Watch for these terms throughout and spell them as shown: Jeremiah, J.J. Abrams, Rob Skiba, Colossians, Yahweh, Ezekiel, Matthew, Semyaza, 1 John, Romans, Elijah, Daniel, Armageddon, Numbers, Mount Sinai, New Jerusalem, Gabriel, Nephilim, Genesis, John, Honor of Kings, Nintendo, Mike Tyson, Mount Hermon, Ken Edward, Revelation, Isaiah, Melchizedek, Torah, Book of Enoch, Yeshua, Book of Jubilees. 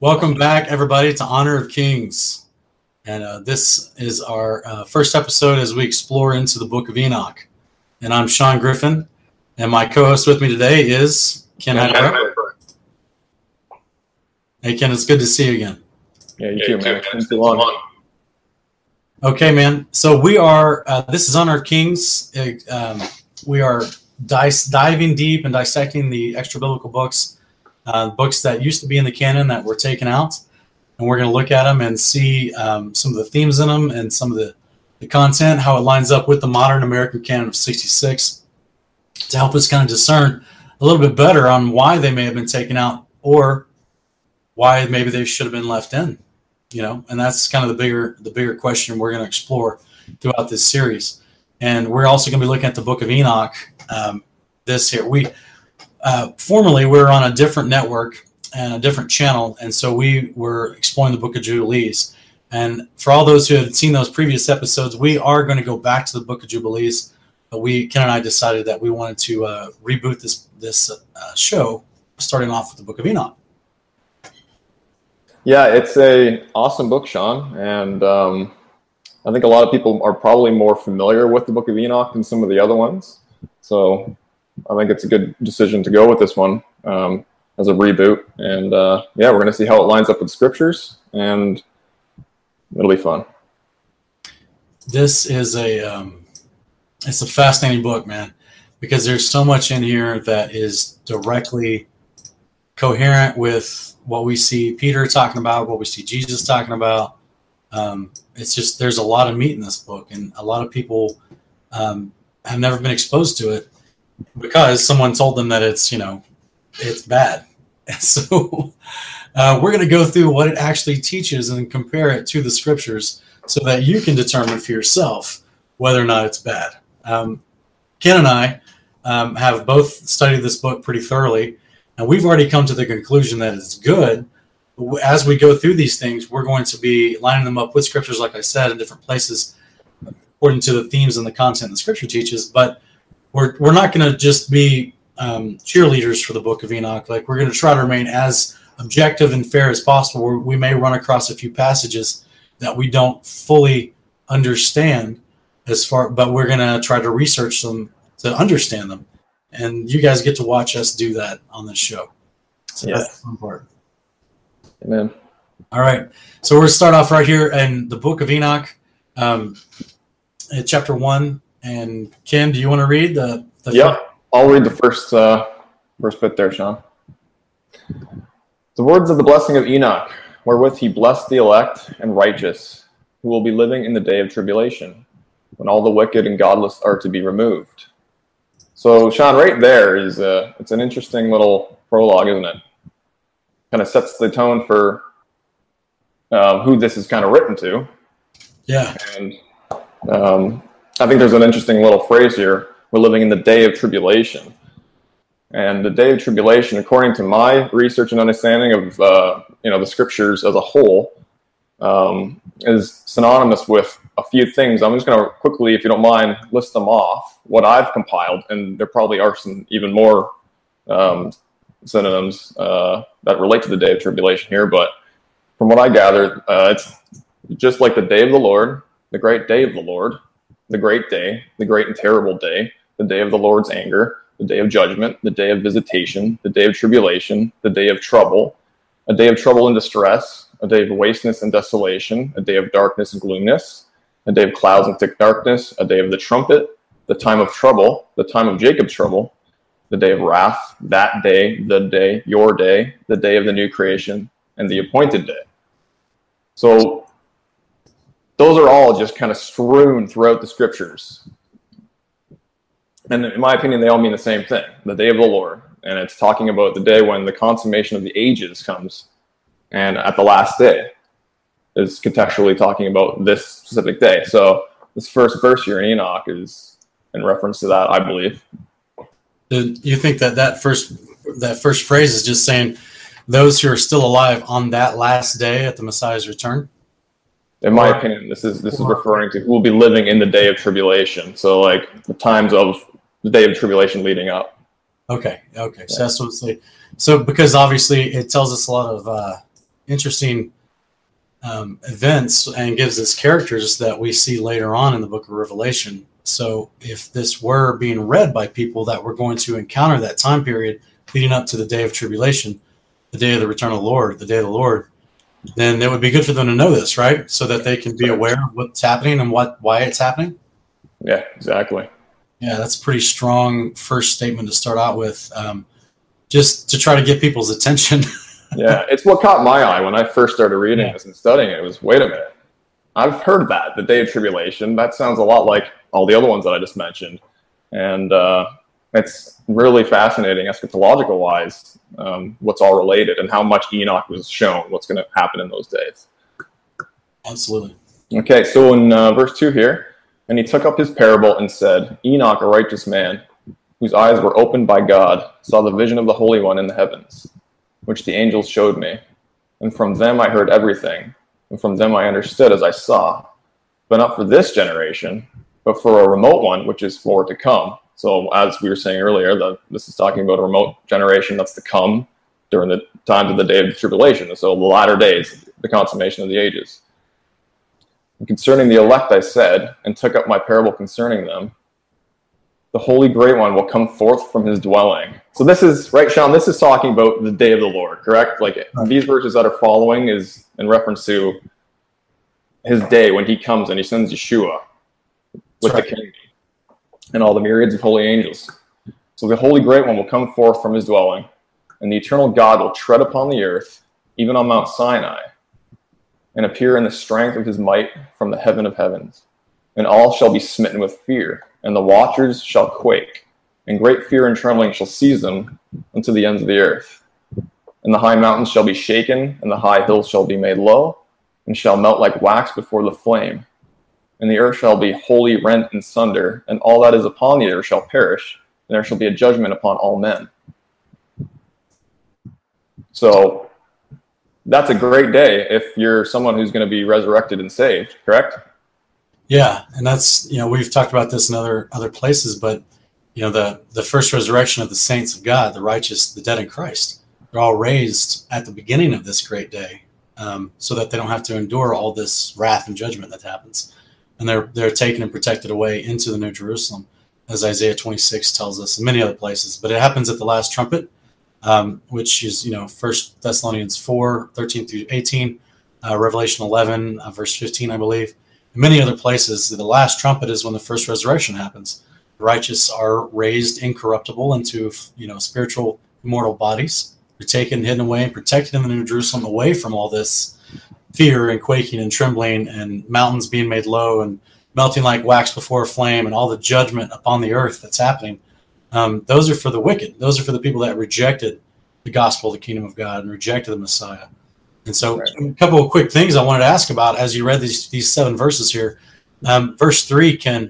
Welcome back, everybody, to Honor of Kings. And this is our first episode as we explore into the Book of Enoch. And I'm Sean Griffin, and my co-host with me today is Ken Edward. Hey, Ken, it's good to see you again. Yeah, you too, man. It's been too long. Okay, man. So we are, this is Honor of Kings. We are diving deep and dissecting the extra-biblical books. Books that used to be in the canon that were taken out, and we're going to look at them and see some of the themes in them and some of the content, how it lines up with the modern American canon of 66, to help us kind of discern a little bit better on why they may have been taken out or why maybe they should have been left in, you know. And that's kind of the bigger question we're going to explore throughout this series. And we're also going to be looking at the Book of Enoch this year. Formerly, we were on a different network and a different channel, and so we were exploring the Book of Jubilees. And for all those who had seen those previous episodes, we are going to go back to the Book of Jubilees. But Ken and I decided that we wanted to reboot this show, starting off with the Book of Enoch. Yeah, it's an awesome book, Sean, and I think a lot of people are probably more familiar with the Book of Enoch than some of the other ones. So I think it's a good decision to go with this one as a reboot. And yeah, we're going to see how it lines up with scriptures, and it'll be fun. This is it's a fascinating book, man, because there's so much in here that is directly coherent with what we see Peter talking about, what we see Jesus talking about. It's just, there's a lot of meat in this book, and a lot of people have never been exposed to it, because someone told them that it's, you know, it's bad. And so we're going to go through what it actually teaches and compare it to the scriptures so that you can determine for yourself whether or not it's bad. Ken and I have both studied this book pretty thoroughly, and we've already come to the conclusion that it's good. As we go through these things, we're going to be lining them up with scriptures, like I said, in different places according to the themes and the content the scripture teaches. But We're not going to just be cheerleaders for the Book of Enoch. Like, we're going to try to remain as objective and fair as possible. We may run across a few passages that we don't fully understand but we're going to try to research them to understand them. And you guys get to watch us do that on this show. So yes. That's the fun part. Amen. All right. So we're going to start off right here in the Book of Enoch, chapter 1. And Ken, do you want to read the Yeah, I'll read the first bit there, Sean. The words of the blessing of Enoch, wherewith he blessed the elect and righteous, who will be living in the day of tribulation, when all the wicked and godless are to be removed. So, Sean, right there is it's an interesting little prologue, isn't it? Kind of sets the tone for who this is kind of written to. Yeah. And I think there's an interesting little phrase here. We're living in the day of tribulation. And the day of tribulation, according to my research and understanding of the scriptures as a whole, is synonymous with a few things. I'm just going to quickly, if you don't mind, list them off, what I've compiled. And there probably are some even more synonyms that relate to the day of tribulation here. But from what I gathered, it's just like the day of the Lord, the great day of the Lord, the great day, the great and terrible day, the day of the Lord's anger, the day of judgment, the day of visitation, the day of tribulation, the day of trouble, a day of trouble and distress, a day of wasteness and desolation, a day of darkness and gloominess, a day of clouds and thick darkness, a day of the trumpet, the time of trouble, the time of Jacob's trouble, the day of wrath, that day, the day, your day, the day of the new creation, and the appointed day. So those are all just kind of strewn throughout the scriptures. And in my opinion, they all mean the same thing, the day of the Lord. And it's talking about the day when the consummation of the ages comes. And at the last day, it's contextually talking about this specific day. So this first verse here in Enoch is in reference to that, I believe. Do you think that first phrase is just saying those who are still alive on that last day at the Messiah's return? In my opinion, this is referring to who will be living in the day of tribulation. So, like, the times of the day of tribulation leading up. Okay. So that's what it's like. So, because obviously it tells us a lot of interesting events and gives us characters that we see later on in the book of Revelation. So if this were being read by people that were going to encounter that time period leading up to the day of tribulation, the day of the return of the Lord, the day of the Lord, then it would be good for them to know this, right? So that they can be aware of what's happening and why it's happening. Yeah, exactly. Yeah, that's a pretty strong first statement to start out with, just to try to get people's attention. Yeah, it's what caught my eye when I first started reading this and studying it. It was, wait a minute, I've heard that, the Day of Tribulation. That sounds a lot like all the other ones that I just mentioned. And it's really fascinating, eschatological-wise, what's all related and how much Enoch was shown, what's going to happen in those days. Absolutely. Okay, so in verse 2 here, and he took up his parable and said, Enoch, a righteous man, whose eyes were opened by God, saw the vision of the Holy One in the heavens, which the angels showed me. And from them I heard everything, and from them I understood as I saw, but not for this generation, but for a remote one, which is for to come. So as we were saying earlier, this is talking about a remote generation that's to come during the times of the day of the tribulation, so the latter days, the consummation of the ages. And concerning the elect, I said, and took up my parable concerning them, the Holy Great One will come forth from his dwelling. So this is, right, Sean, this is talking about the day of the Lord, correct? Like these verses that are following is in reference to his day when he comes and he sends Yeshua with the king and all the myriads of holy angels. So the Holy Great One will come forth from his dwelling, and the eternal God will tread upon the earth, even on Mount Sinai, and appear in the strength of his might from the heaven of heavens. And all shall be smitten with fear, and the watchers shall quake, and great fear and trembling shall seize them unto the ends of the earth. And the high mountains shall be shaken, and the high hills shall be made low, and shall melt like wax before the flame. And the earth shall be wholly rent and sunder, and all that is upon the earth shall perish, and there shall be a judgment upon all men. So that's a great day if you're someone who's going to be resurrected and saved, correct? Yeah, and that's, you know, we've talked about this in other places, but, you know, the first resurrection of the saints of God, the righteous, the dead in Christ, they're all raised at the beginning of this great day, so that they don't have to endure all this wrath and judgment that happens. And they're taken and protected away into the New Jerusalem, as Isaiah 26 tells us, and many other places. But it happens at the last trumpet, which is, you know, 1 Thessalonians 4, 13 through 18, Revelation 11, verse 15, I believe. In many other places, the last trumpet is when the first resurrection happens. The righteous are raised incorruptible into, you know, spiritual immortal bodies. They're taken, hidden away, and protected in the New Jerusalem away from all this fear and quaking and trembling and mountains being made low and melting like wax before a flame and all the judgment upon the earth that's happening. Those are for the wicked. Those are for the people that rejected the gospel of the kingdom of God and rejected the Messiah. And so a couple of quick things I wanted to ask about as you read these 7 verses here. Verse 3, Ken,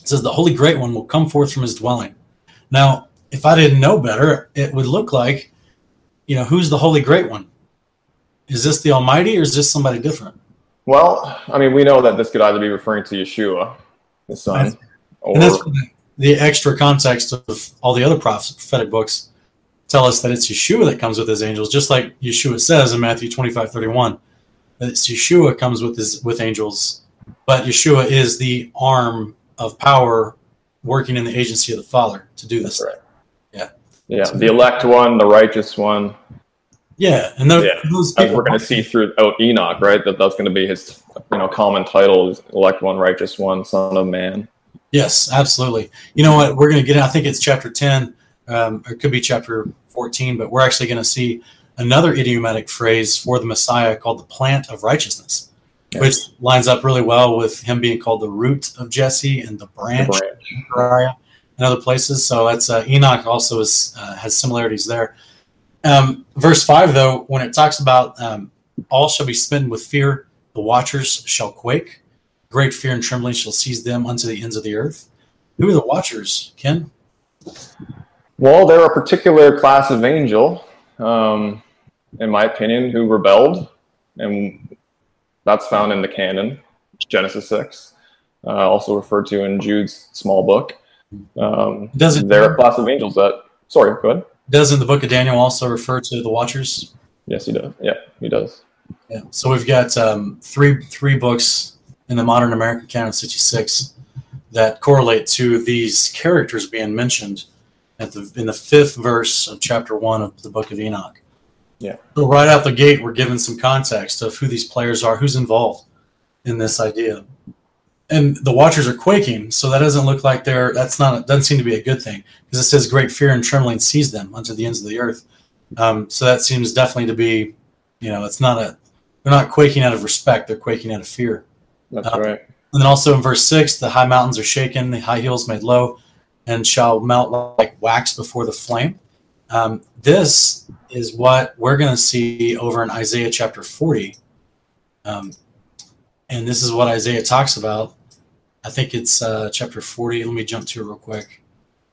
it says, the Holy Great One will come forth from his dwelling. Now, if I didn't know better, it would look like, you know, who's the Holy Great One? Is this the Almighty, or is this somebody different? Well, I mean, we know that this could either be referring to Yeshua, the Son, and or... And that's the extra context of all the other prophetic books tell us that it's Yeshua that comes with his angels, just like Yeshua says in Matthew 25:31, that it's Yeshua comes with angels, but Yeshua is the arm of power working in the agency of the Father to do this. Right. Yeah. Yeah, so, the elect one, the righteous one. Yeah, and those, those people, as we're going to see throughout Enoch, right? That's going to be his, you know, common title: is elect one, righteous one, Son of Man. Yes, absolutely. You know what? We're going to get. I think it's chapter 10, or it could be chapter 14, but we're actually going to see another idiomatic phrase for the Messiah called the plant of righteousness, which lines up really well with him being called the root of Jesse and the branch of Zechariah and other places. So that's Enoch also is, has similarities there. Verse 5, though, when it talks about all shall be smitten with fear, the watchers shall quake, great fear and trembling shall seize them unto the ends of the earth. Who are the watchers, Ken? Well, they're a particular class of angel, in my opinion, who rebelled, and that's found in the canon, Genesis 6, also referred to in Jude's small book. They're a class of angels that... Sorry, go ahead. Doesn't the book of Daniel also refer to the watchers? Yes, he does. Yeah, he does. Yeah. So we've got three books in the modern American canon, 66, that correlate to these characters being mentioned at in the 5th verse of chapter 1 of the Book of Enoch. Yeah. So right out the gate, we're given some context of who these players are, who's involved in this idea. And the Watchers are quaking, so that doesn't look like they're. Doesn't seem to be a good thing, because it says great fear and trembling seized them unto the ends of the earth. So that seems definitely to be, it's not a. They're not quaking out of respect; they're quaking out of fear. That's right. And then also in verse 6, the high mountains are shaken, the high hills made low, and shall melt like wax before the flame. This is what we're going to see over in Isaiah chapter 40, and this is what Isaiah talks about. I think it's chapter 40. Let me jump to it real quick.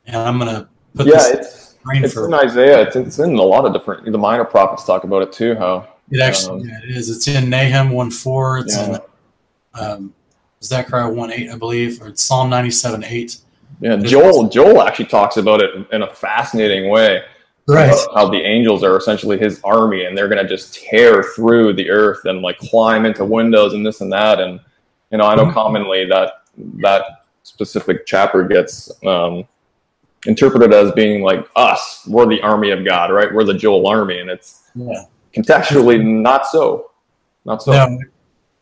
And I'm going to put this it's in Isaiah. It's in a lot of different – the minor prophets talk about it too, how – It actually it is. It's in Nahum 1:4. It's in Zechariah 1:8, I believe, or it's Psalm 97:8. Yeah, Joel actually talks about it in a fascinating way. Right. How the angels are essentially his army, and they're going to just tear through the earth and like climb into windows and this and that. And, I know commonly that specific chapter gets interpreted as being like us. We're the army of God, right? We're the Joel army. And it's contextually not so. Not so. No.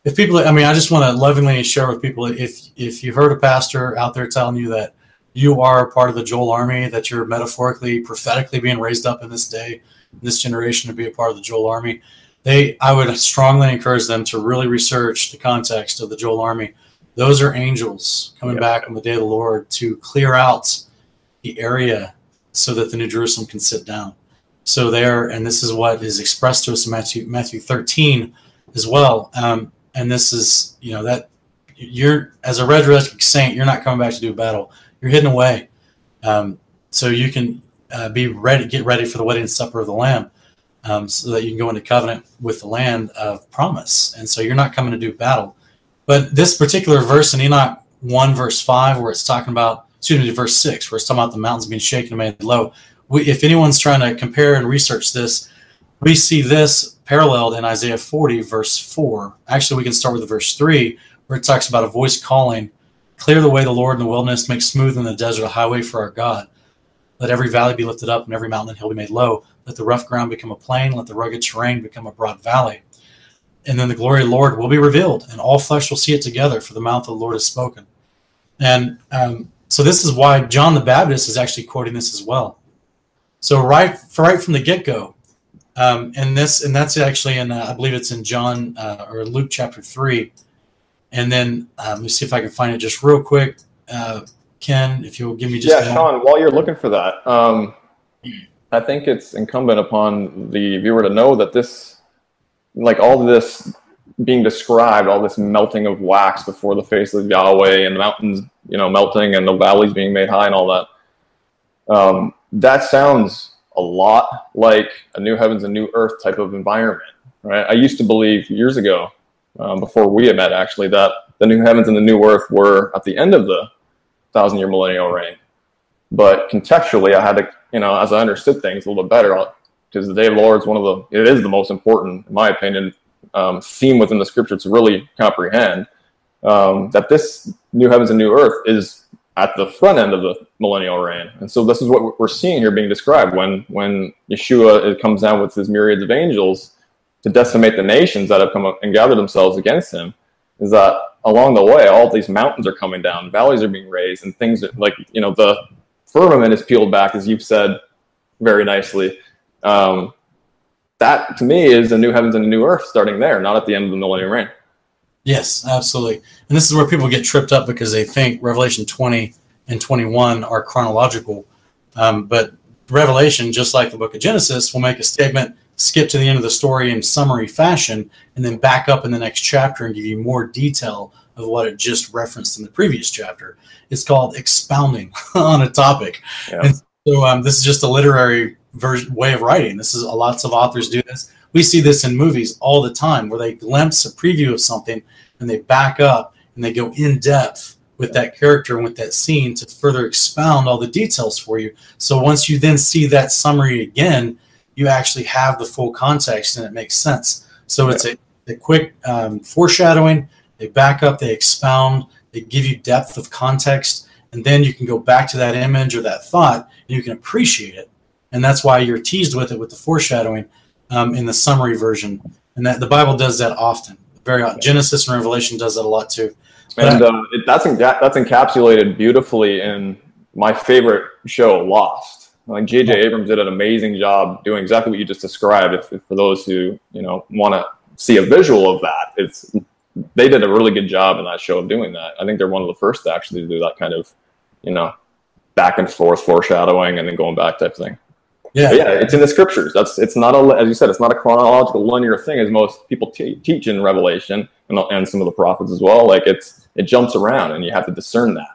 If people, I just want to lovingly share with people, if you heard a pastor out there telling you that you are part of the Joel army, that you're metaphorically, prophetically being raised up in this day, in this generation to be a part of the Joel army, I would strongly encourage them to really research the context of the Joel army. Those are angels coming back on the day of the Lord to clear out the area so that the New Jerusalem can sit down. So there, and this is what is expressed to us in Matthew 13 as well. And this is, that you're, as a resurrected saint, you're not coming back to do battle. You're hidden away, so you can be ready. Get ready for the wedding supper of the Lamb, so that you can go into covenant with the land of promise. And so you're not coming to do battle. But this particular verse in Enoch 1:5, where it's talking about, verse 6, where it's talking about the mountains being shaken and made low. If anyone's trying to compare and research this, we see this paralleled in Isaiah 40 verse 4. Actually, we can start with verse 3, where it talks about a voice calling. Clear the way, the Lord, in the wilderness. Make smooth in the desert a highway for our God. Let every valley be lifted up, and every mountain and hill be made low. Let the rough ground become a plain. Let the rugged terrain become a broad valley. And then the glory of the Lord will be revealed, and all flesh will see it together, for the mouth of the Lord has spoken. And so this is why John the Baptist is actually quoting this as well. So right from the get-go, and that's actually in I believe it's in John or Luke chapter 3. And then let me see if I can find it just real quick. Ken, if you'll give me just that. Sean, while you're looking for that, I think it's incumbent upon the viewer to know that this, like all this being described, all this melting of wax before the face of Yahweh and the mountains, melting and the valleys being made high and all that, that sounds a lot like a new heavens and new earth type of environment, right? I used to believe years ago, before we had met, actually, that the new heavens and the new earth were at the end of the 1,000-year millennial reign. But contextually, I had to, as I understood things a little bit better, because the Day of the Lord is it is the most important, in my opinion, theme within the scripture to really comprehend, that this new heavens and new earth is at the front end of the millennial reign. And so this is what we're seeing here being described when Yeshua comes down with his myriads of angels to decimate the nations that have come up and gathered themselves against him, is that along the way, all these mountains are coming down, valleys are being raised, and things that, the firmament is peeled back, as you've said very nicely. That, to me, is the new heavens and the new earth starting there, not at the end of the millennial reign. Yes, absolutely. And this is where people get tripped up because they think Revelation 20 and 21 are chronological. But Revelation, just like the book of Genesis, will make a statement, skip to the end of the story in summary fashion, and then back up in the next chapter and give you more detail of what it just referenced in the previous chapter. It's called expounding on a topic. Yeah. And so this is just a literary way of writing. This is lots of authors do this. We see this in movies all the time, where they glimpse a preview of something and they back up and they go in depth with that character and with that scene to further expound all the details for you. So once you then see that summary again, you actually have the full context and it makes sense. So it's a quick foreshadowing. They back up, they expound, they give you depth of context, and then you can go back to that image or that thought, and you can appreciate it. And that's why you're teased with it with the foreshadowing in the summary version. And that the Bible does that often. Very often. Genesis and Revelation does that a lot too. And that's encapsulated beautifully in my favorite show, Lost. Like J.J. Abrams did an amazing job doing exactly what you just described. If for those who want to see a visual of that, they did a really good job in that show of doing that. I think they're one of the first to actually do that kind of, back and forth foreshadowing and then going back type thing. Yeah, but yeah, it's in the scriptures. It's not as you said, it's not a chronological linear thing as most people teach in Revelation and some of the prophets as well. Like it jumps around, and you have to discern that.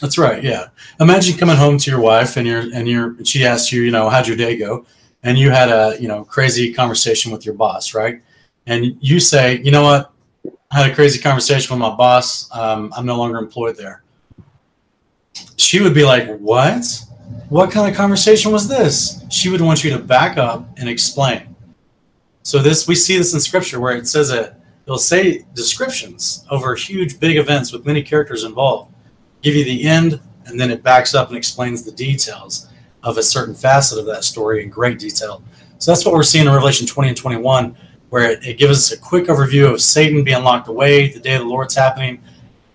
That's right. Yeah. Imagine coming home to your wife and she asked you, how'd your day go? And you had a, crazy conversation with your boss, right? And you say, you know what? I had a crazy conversation with my boss. I'm no longer employed there. She would be like, what? What kind of conversation was this? She would want you to back up and explain. So we see this in scripture where it says it'll say descriptions over huge, big events with many characters involved, give you the end, and then it backs up and explains the details of a certain facet of that story in great detail. So that's what we're seeing in Revelation 20 and 21, where it gives us a quick overview of Satan being locked away, the day of the Lord's happening,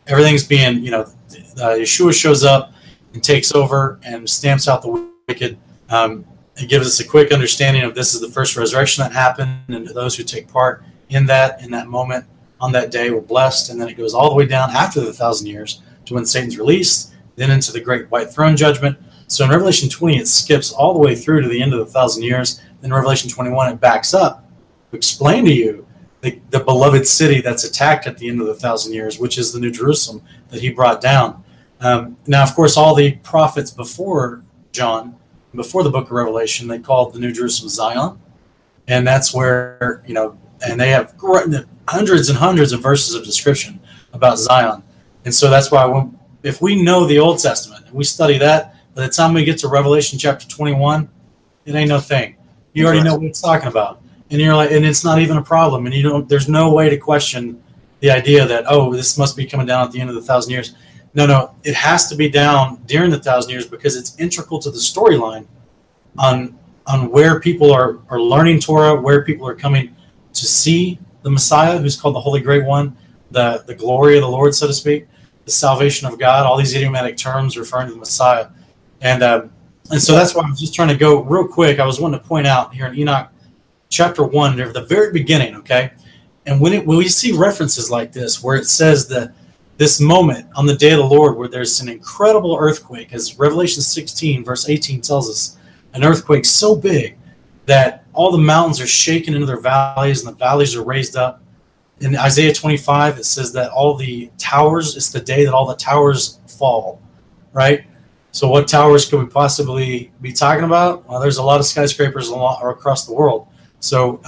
everything's being, Yeshua shows up and takes over and stamps out the wicked. It gives us a quick understanding of this is the first resurrection that happened, and those who take part in that moment, on that day, were blessed, and then it goes all the way down after the 1,000 years to when Satan's released, then into the great white throne judgment. So in Revelation 20, it skips all the way through to the end of the 1,000 years. In Revelation 21, it backs up to explain to you the beloved city that's attacked at the end of the 1,000 years, which is the New Jerusalem that he brought down. Now, of course, all the prophets before John, before the book of Revelation, they called the New Jerusalem Zion. And that's where, and they have hundreds and hundreds of verses of description about Zion. And so that's why if we know the Old Testament and we study that, by the time we get to Revelation chapter 21, it ain't no thing. You already know what it's talking about. And you're like, and it's not even a problem. And there's no way to question the idea that, oh, this must be coming down at the end of the 1,000 years. No, it has to be down during the 1,000 years because it's integral to the storyline on where people are learning Torah, where people are coming to see the Messiah, who's called the Holy Great One, the glory of the Lord, so to speak, the salvation of God, all these idiomatic terms referring to the Messiah. And so that's why I was just trying to go real quick. I was wanting to point out here in Enoch chapter 1, near the very beginning, okay? And when we see references like this where it says that this moment on the day of the Lord where there's an incredible earthquake, as Revelation 16, verse 18 tells us, an earthquake so big that all the mountains are shaken into their valleys and the valleys are raised up. In Isaiah 25, it says that all the towers, it's the day that all the towers fall, right? So what towers could we possibly be talking about? Well, there's a lot of skyscrapers across the world. So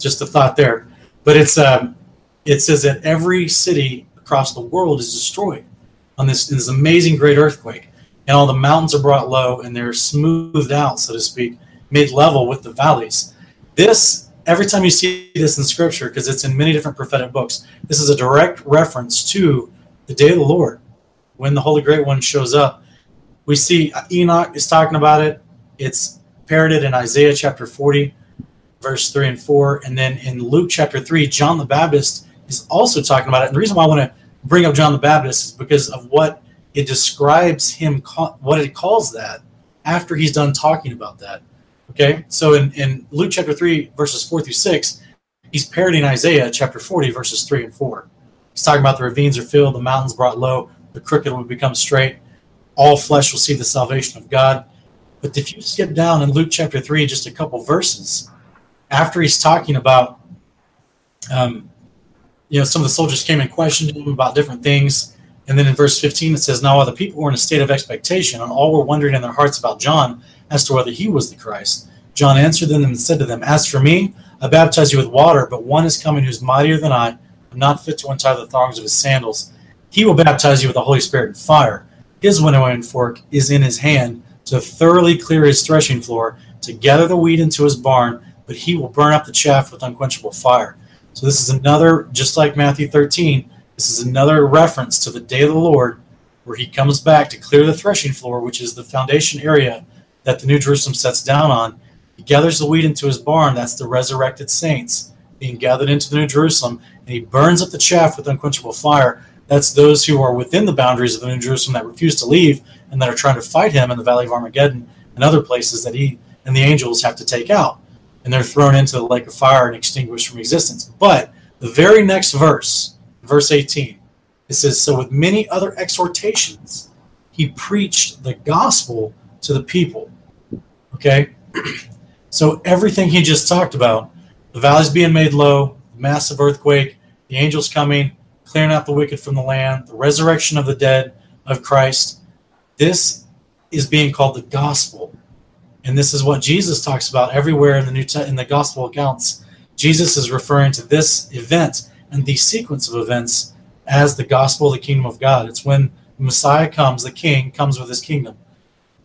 just a thought there. But it says that every city across the world is destroyed on this amazing great earthquake. And all the mountains are brought low and they're smoothed out, so to speak, made level with the valleys. Every time you see this in Scripture, because it's in many different prophetic books, this is a direct reference to the day of the Lord, when the Holy Great One shows up. We see Enoch is talking about it. It's parroted in Isaiah chapter 40, verse 3 and 4. And then in Luke chapter 3, John the Baptist is also talking about it. And the reason why I want to bring up John the Baptist is because of what it describes him, what it calls that after he's done talking about that. Okay, so in Luke chapter 3, verses 4 through 6, he's parodying Isaiah chapter 40, verses 3 and 4. He's talking about the ravines are filled, the mountains brought low, the crooked will become straight, all flesh will see the salvation of God. But if you skip down in Luke chapter 3, just a couple verses, after he's talking about, some of the soldiers came and questioned him about different things, and then in verse 15 it says, now while the people were in a state of expectation, and all were wondering in their hearts about John, as to whether he was the Christ. John answered them and said to them, as for me, I baptize you with water, but one is coming who is mightier than I, and not fit to untie the thongs of his sandals. He will baptize you with the Holy Spirit and fire. His winnowing fork is in his hand to thoroughly clear his threshing floor, to gather the wheat into his barn, but he will burn up the chaff with unquenchable fire. So this is another, just like Matthew 13, this is another reference to the day of the Lord where he comes back to clear the threshing floor, which is the foundation area that the New Jerusalem sets down on. He gathers the wheat into his barn, that's the resurrected saints being gathered into the New Jerusalem, and he burns up the chaff with unquenchable fire. That's those who are within the boundaries of the New Jerusalem that refuse to leave and that are trying to fight him in the Valley of Armageddon and other places that he and the angels have to take out. And they're thrown into the lake of fire and extinguished from existence. But the very next verse, verse 18, it says, "So with many other exhortations, he preached the gospel to the people." Okay? So everything he just talked about, the valleys being made low, the massive earthquake, the angels coming, clearing out the wicked from the land, the resurrection of the dead of Christ, this is being called the gospel. And this is what Jesus talks about everywhere in the gospel accounts. Jesus is referring to this event and the sequence of events as the gospel of the kingdom of God. It's when the Messiah comes, the king comes with his kingdom.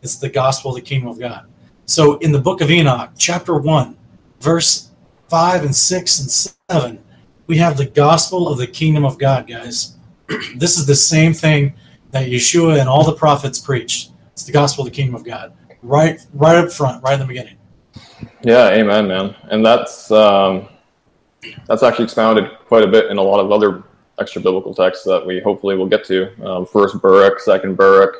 It's the gospel of the kingdom of God. So in the book of Enoch, chapter 1, verse 5 and 6 and 7, we have the gospel of the kingdom of God, guys. This is the same thing that Yeshua and all the prophets preached. It's the gospel of the kingdom of God. Right up front, right in the beginning. Yeah, amen, man. And that's actually expounded quite a bit in a lot of other extra biblical texts that we hopefully will get to. First Baruch, Second Baruch,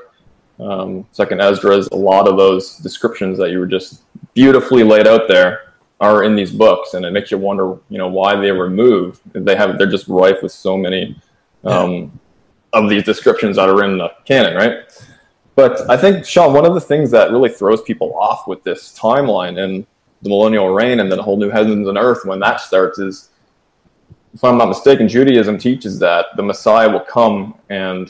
Second Esdras. A lot of those descriptions that you were just beautifully laid out there are in these books, and it makes you wonder, you know, why they were moved. They're just rife with so many of these descriptions that are in the canon, right? But I think, Sean, one of the things that really throws people off with this timeline and the millennial reign and the whole new heavens and earth when that starts is, if I'm not mistaken, Judaism teaches that the Messiah will come and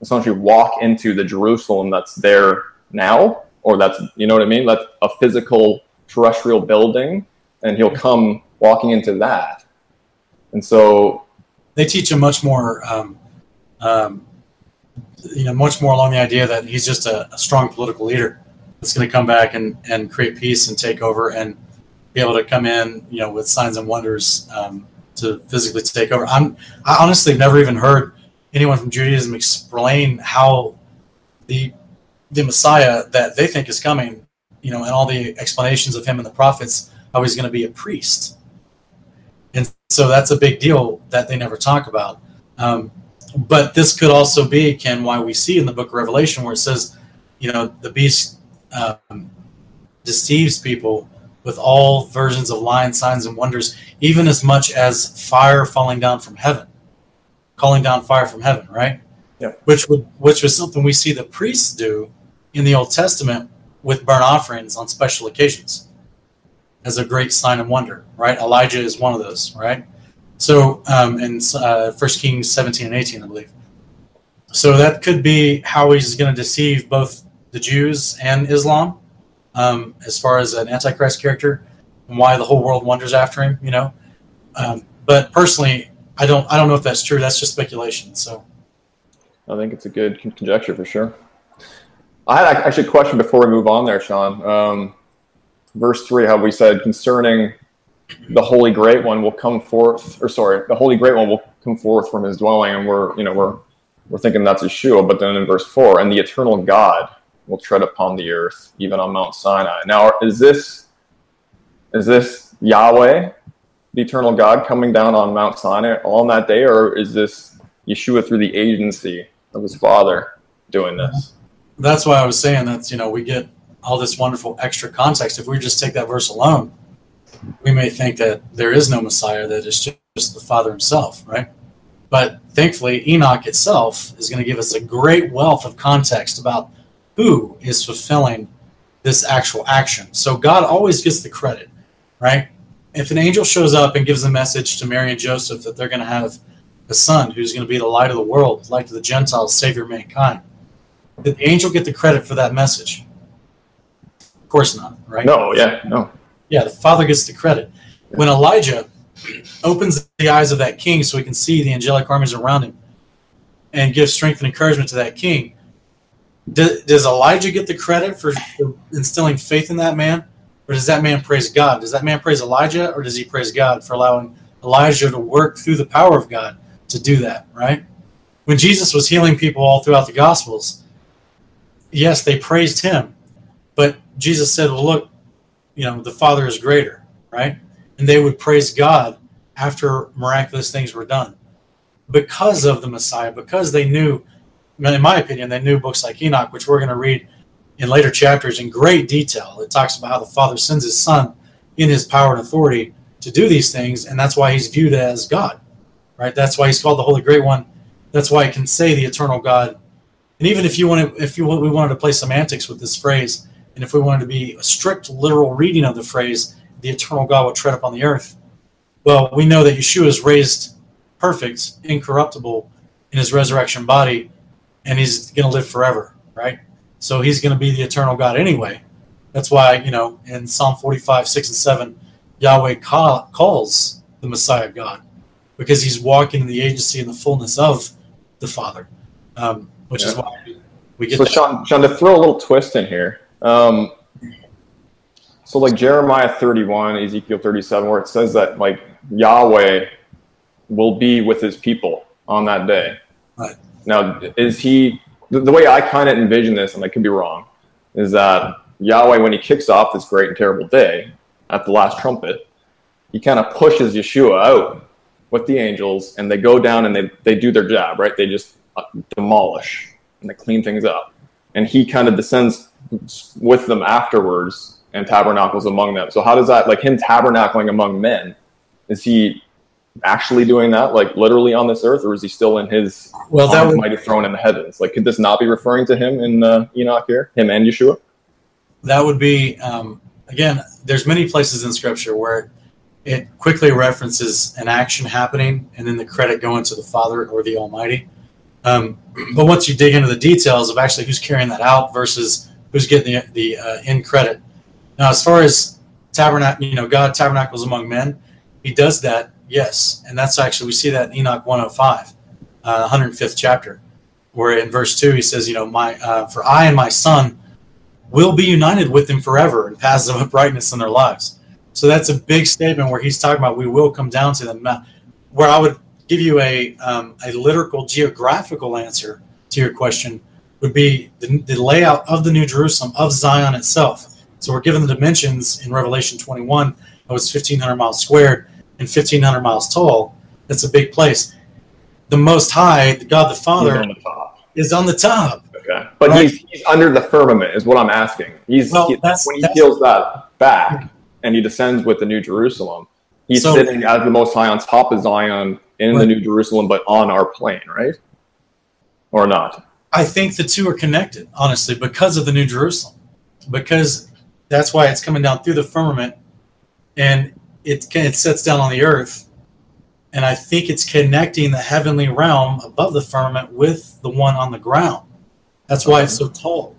essentially walk into the Jerusalem that's there now, or that's, you know what I mean? That's a physical terrestrial building, and he'll come walking into that. And so they teach a much more... you know, much more along the idea that he's just a strong political leader that's going to come back and create peace and take over and be able to come in, you know, with signs and wonders to physically take over. I honestly never even heard anyone from Judaism explain how the Messiah that they think is coming, you know, and all the explanations of him and the prophets, how he's going to be a priest. And so that's a big deal that they never talk about. But this could also be, Ken, why we see in the book of Revelation where it says, you know, the beast deceives people with all versions of lying signs and wonders, even as much as fire falling down from heaven, calling down fire from heaven, right? Yeah. Which was something we see the priests do in the Old Testament with burnt offerings on special occasions as a great sign and wonder, right? Elijah is one of those, right? So, in 1 Kings 17 and 18, I believe. So that could be how he's going to deceive both the Jews and Islam as far as an Antichrist character and why the whole world wonders after him, you know. But personally, I don't know if that's true. That's just speculation. So I think it's a good conjecture for sure. I had actually a question before we move on there, Sean. Verse 3, how we said concerning... the Holy Great One will come forth, or sorry, the Holy Great One will come forth from his dwelling, and we're thinking that's Yeshua. But then in verse 4, and the eternal God will tread upon the earth, even on Mount Sinai. Now, is this Yahweh, the eternal God, coming down on Mount Sinai on that day, or is this Yeshua through the agency of his Father doing this? That's why I was saying that, you know, we get all this wonderful extra context if we just take that verse alone. We may think that there is no Messiah, that it's just the Father himself, right? But thankfully, Enoch itself is going to give us a great wealth of context about who is fulfilling this actual action. So God always gets the credit, right? If an angel shows up and gives a message to Mary and Joseph that they're going to have a son who's going to be the light of the world, light of the Gentiles, savior of mankind, did the angel get the credit for that message? Of course not, right? No, yeah, no. Yeah, the Father gets the credit. When Elijah opens the eyes of that king so he can see the angelic armies around him and gives strength and encouragement to that king, Does Elijah get the credit for instilling faith in that man? Or does that man praise God? Does that man praise Elijah, or does he praise God for allowing Elijah to work through the power of God to do that, right? When Jesus was healing people all throughout the Gospels, yes, they praised him, but Jesus said, well, look, you know, the Father is greater, right? And they would praise God after miraculous things were done because of the Messiah, because they knew, in my opinion, they knew books like Enoch, which we're going to read in later chapters in great detail. It talks about how the Father sends his Son in his power and authority to do these things, and that's why he's viewed as God, right? That's why he's called the Holy Great One. That's why he can say the eternal God. And even if you want to, we wanted to play semantics with this phrase, and if we wanted to be a strict literal reading of the phrase, the eternal God will tread upon the earth. Well, we know that Yeshua is raised perfect, incorruptible in his resurrection body, and he's going to live forever, right? So he's going to be the eternal God anyway. That's why, you know, in Psalm 45, 6 and 7, Yahweh calls the Messiah God, because he's walking in the agency and the fullness of the Father, which is why we get. So Sean, to throw a little twist in here, so like Jeremiah 31, Ezekiel 37, where it says that like Yahweh will be with his people on that day. Right. Now, is he? The way I kind of envision this, and I could be wrong, is that Yahweh, when he kicks off this great and terrible day at the last trumpet, he kind of pushes Yeshua out with the angels, and they go down and they do their job, right? They just demolish and they clean things up. And he kind of descends with them afterwards and tabernacles among them. So how does that, like him tabernacling among men, is he actually doing that, like literally on this earth, or is he still in his mighty throne in the heavens? Like, could this not be referring to him in Enoch here, him and Yeshua? That would be, again, there's many places in Scripture where it quickly references an action happening and then the credit going to the Father or the Almighty. But once you dig into the details of actually who's carrying that out versus who's getting the end credit. Now, as far as God tabernacles among men, he does that, yes. And that's actually, we see that in Enoch 105, 105th chapter, where in verse 2 he says, for I and my son will be united with them forever in paths of uprightness in their lives. So that's a big statement where he's talking about we will come down to them. Now, where I would give you a literal geographical answer to your question would be the layout of the New Jerusalem, of Zion itself. So we're given the dimensions in Revelation 21. It was 1,500 miles squared and 1,500 miles tall. That's a big place. The Most High, God the Father, is on the top. Okay. But right? he's under the firmament is what I'm asking. When he heals that back and he descends with the New Jerusalem, he's sitting as the Most High on top of Zion in the New Jerusalem, but on our plane, right? Or not? I think the two are connected, honestly, because of the New Jerusalem. Because that's why it's coming down through the firmament and it sets down on the earth. And I think it's connecting the heavenly realm above the firmament with the one on the ground. That's why it's so tall.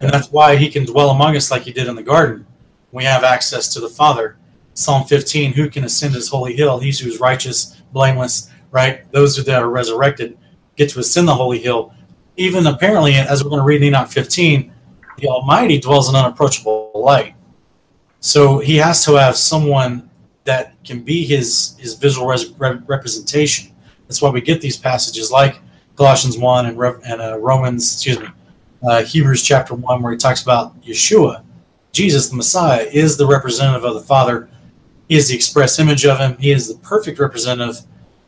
And that's why he can dwell among us like he did in the garden. We have access to the Father. Psalm 15, who can ascend his holy hill? He who is righteous, blameless, right? Those that are resurrected get to ascend the holy hill. Even apparently, as we're going to read in Enoch 15, the Almighty dwells in unapproachable light. So he has to have someone that can be his visual representation. That's why we get these passages like Colossians 1 and Romans, Hebrews chapter 1, where he talks about Yeshua. Jesus, the Messiah, is the representative of the Father. He is the express image of him. He is the perfect representative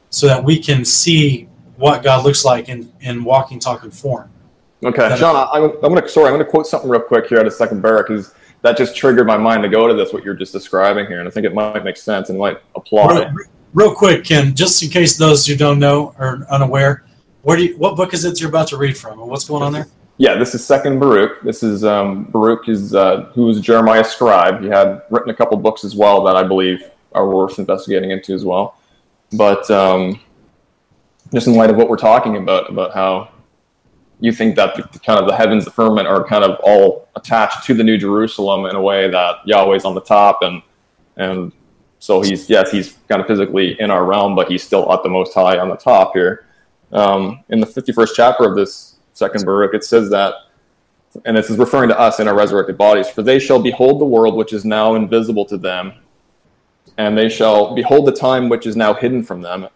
so that we can see what God looks like in walking, talking form. Okay, Sean, I'm going to quote something real quick here out of Second Baruch, because that just triggered my mind to go to this, what you're just describing here, and I think it might make sense and might apply. Real quick, Ken, just in case those who don't know or unaware, what book is it you're about to read from, and what's going on there? Yeah, this is Second Baruch. This is Baruch is who was Jeremiah's scribe. He had written a couple books as well that I believe are worth investigating into as well. But just in light of what we're talking about how you think that the heavens, the firmament, are kind of all attached to the New Jerusalem in a way that Yahweh's on the top, and so he's kind of physically in our realm, but he's still at the Most High on the top here. In the 51st chapter of this Second Baruch, it says that and this is referring to us in our resurrected bodies, for they shall behold the world which is now invisible to them, and they shall behold the time which is now hidden from them,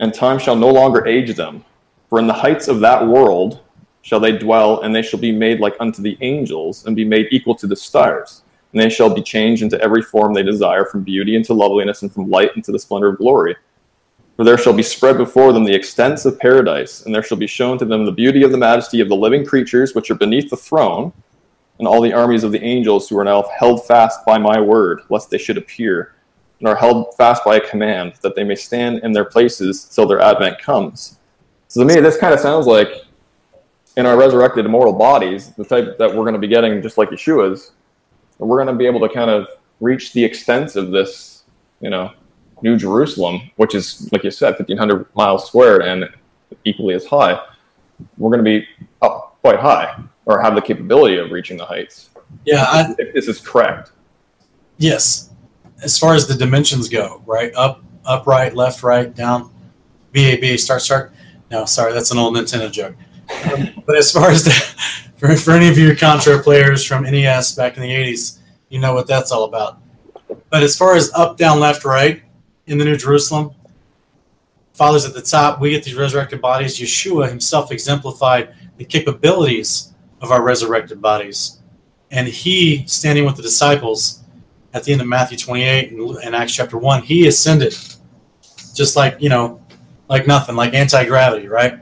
and time shall no longer age them. For in the heights of that world shall they dwell, and they shall be made like unto the angels, and be made equal to the stars. And they shall be changed into every form they desire, from beauty into loveliness, and from light into the splendor of glory. For there shall be spread before them the extents of paradise, and there shall be shown to them the beauty of the majesty of the living creatures which are beneath the throne, and all the armies of the angels who are now held fast by my word, lest they should appear, and are held fast by a command, that they may stand in their places till their advent comes. So to me, this kind of sounds like, in our resurrected immortal bodies, the type that we're going to be getting, just like Yeshua's, we're going to be able to kind of reach the extents of this, you know, New Jerusalem, which is, like you said, 1,500 miles square and equally as high. We're going to be up quite high, or have the capability of reaching the heights. Yeah. If this is correct. Yes. As far as the dimensions go, right? Up, right, left, right, down, B, start. No, sorry, that's an old Nintendo joke. But as far as for any of you Contra players from NES back in the 80s, you know what that's all about. But as far as up, down, left, right in the New Jerusalem, Father's at the top, we get these resurrected bodies. Yeshua himself exemplified the capabilities of our resurrected bodies. And he, standing with the disciples at the end of Matthew 28 and Acts chapter 1, he ascended just like, you know, like nothing, like anti-gravity, right?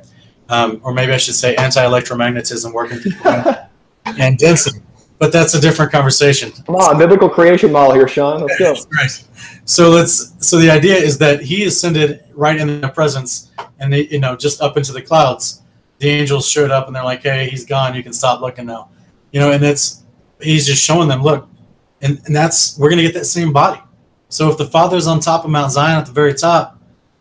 Or maybe I should say anti-electromagnetism working and density. But that's a different conversation. Come on, biblical creation model here, Sean. Let's go. Right. So the idea is that he ascended right in the presence, and they, you know, just up into the clouds. The angels showed up and they're like, "Hey, he's gone. You can stop looking now." You know, and he's just showing them, look, and that's, we're gonna get that same body. So if the Father's on top of Mount Zion at the very top,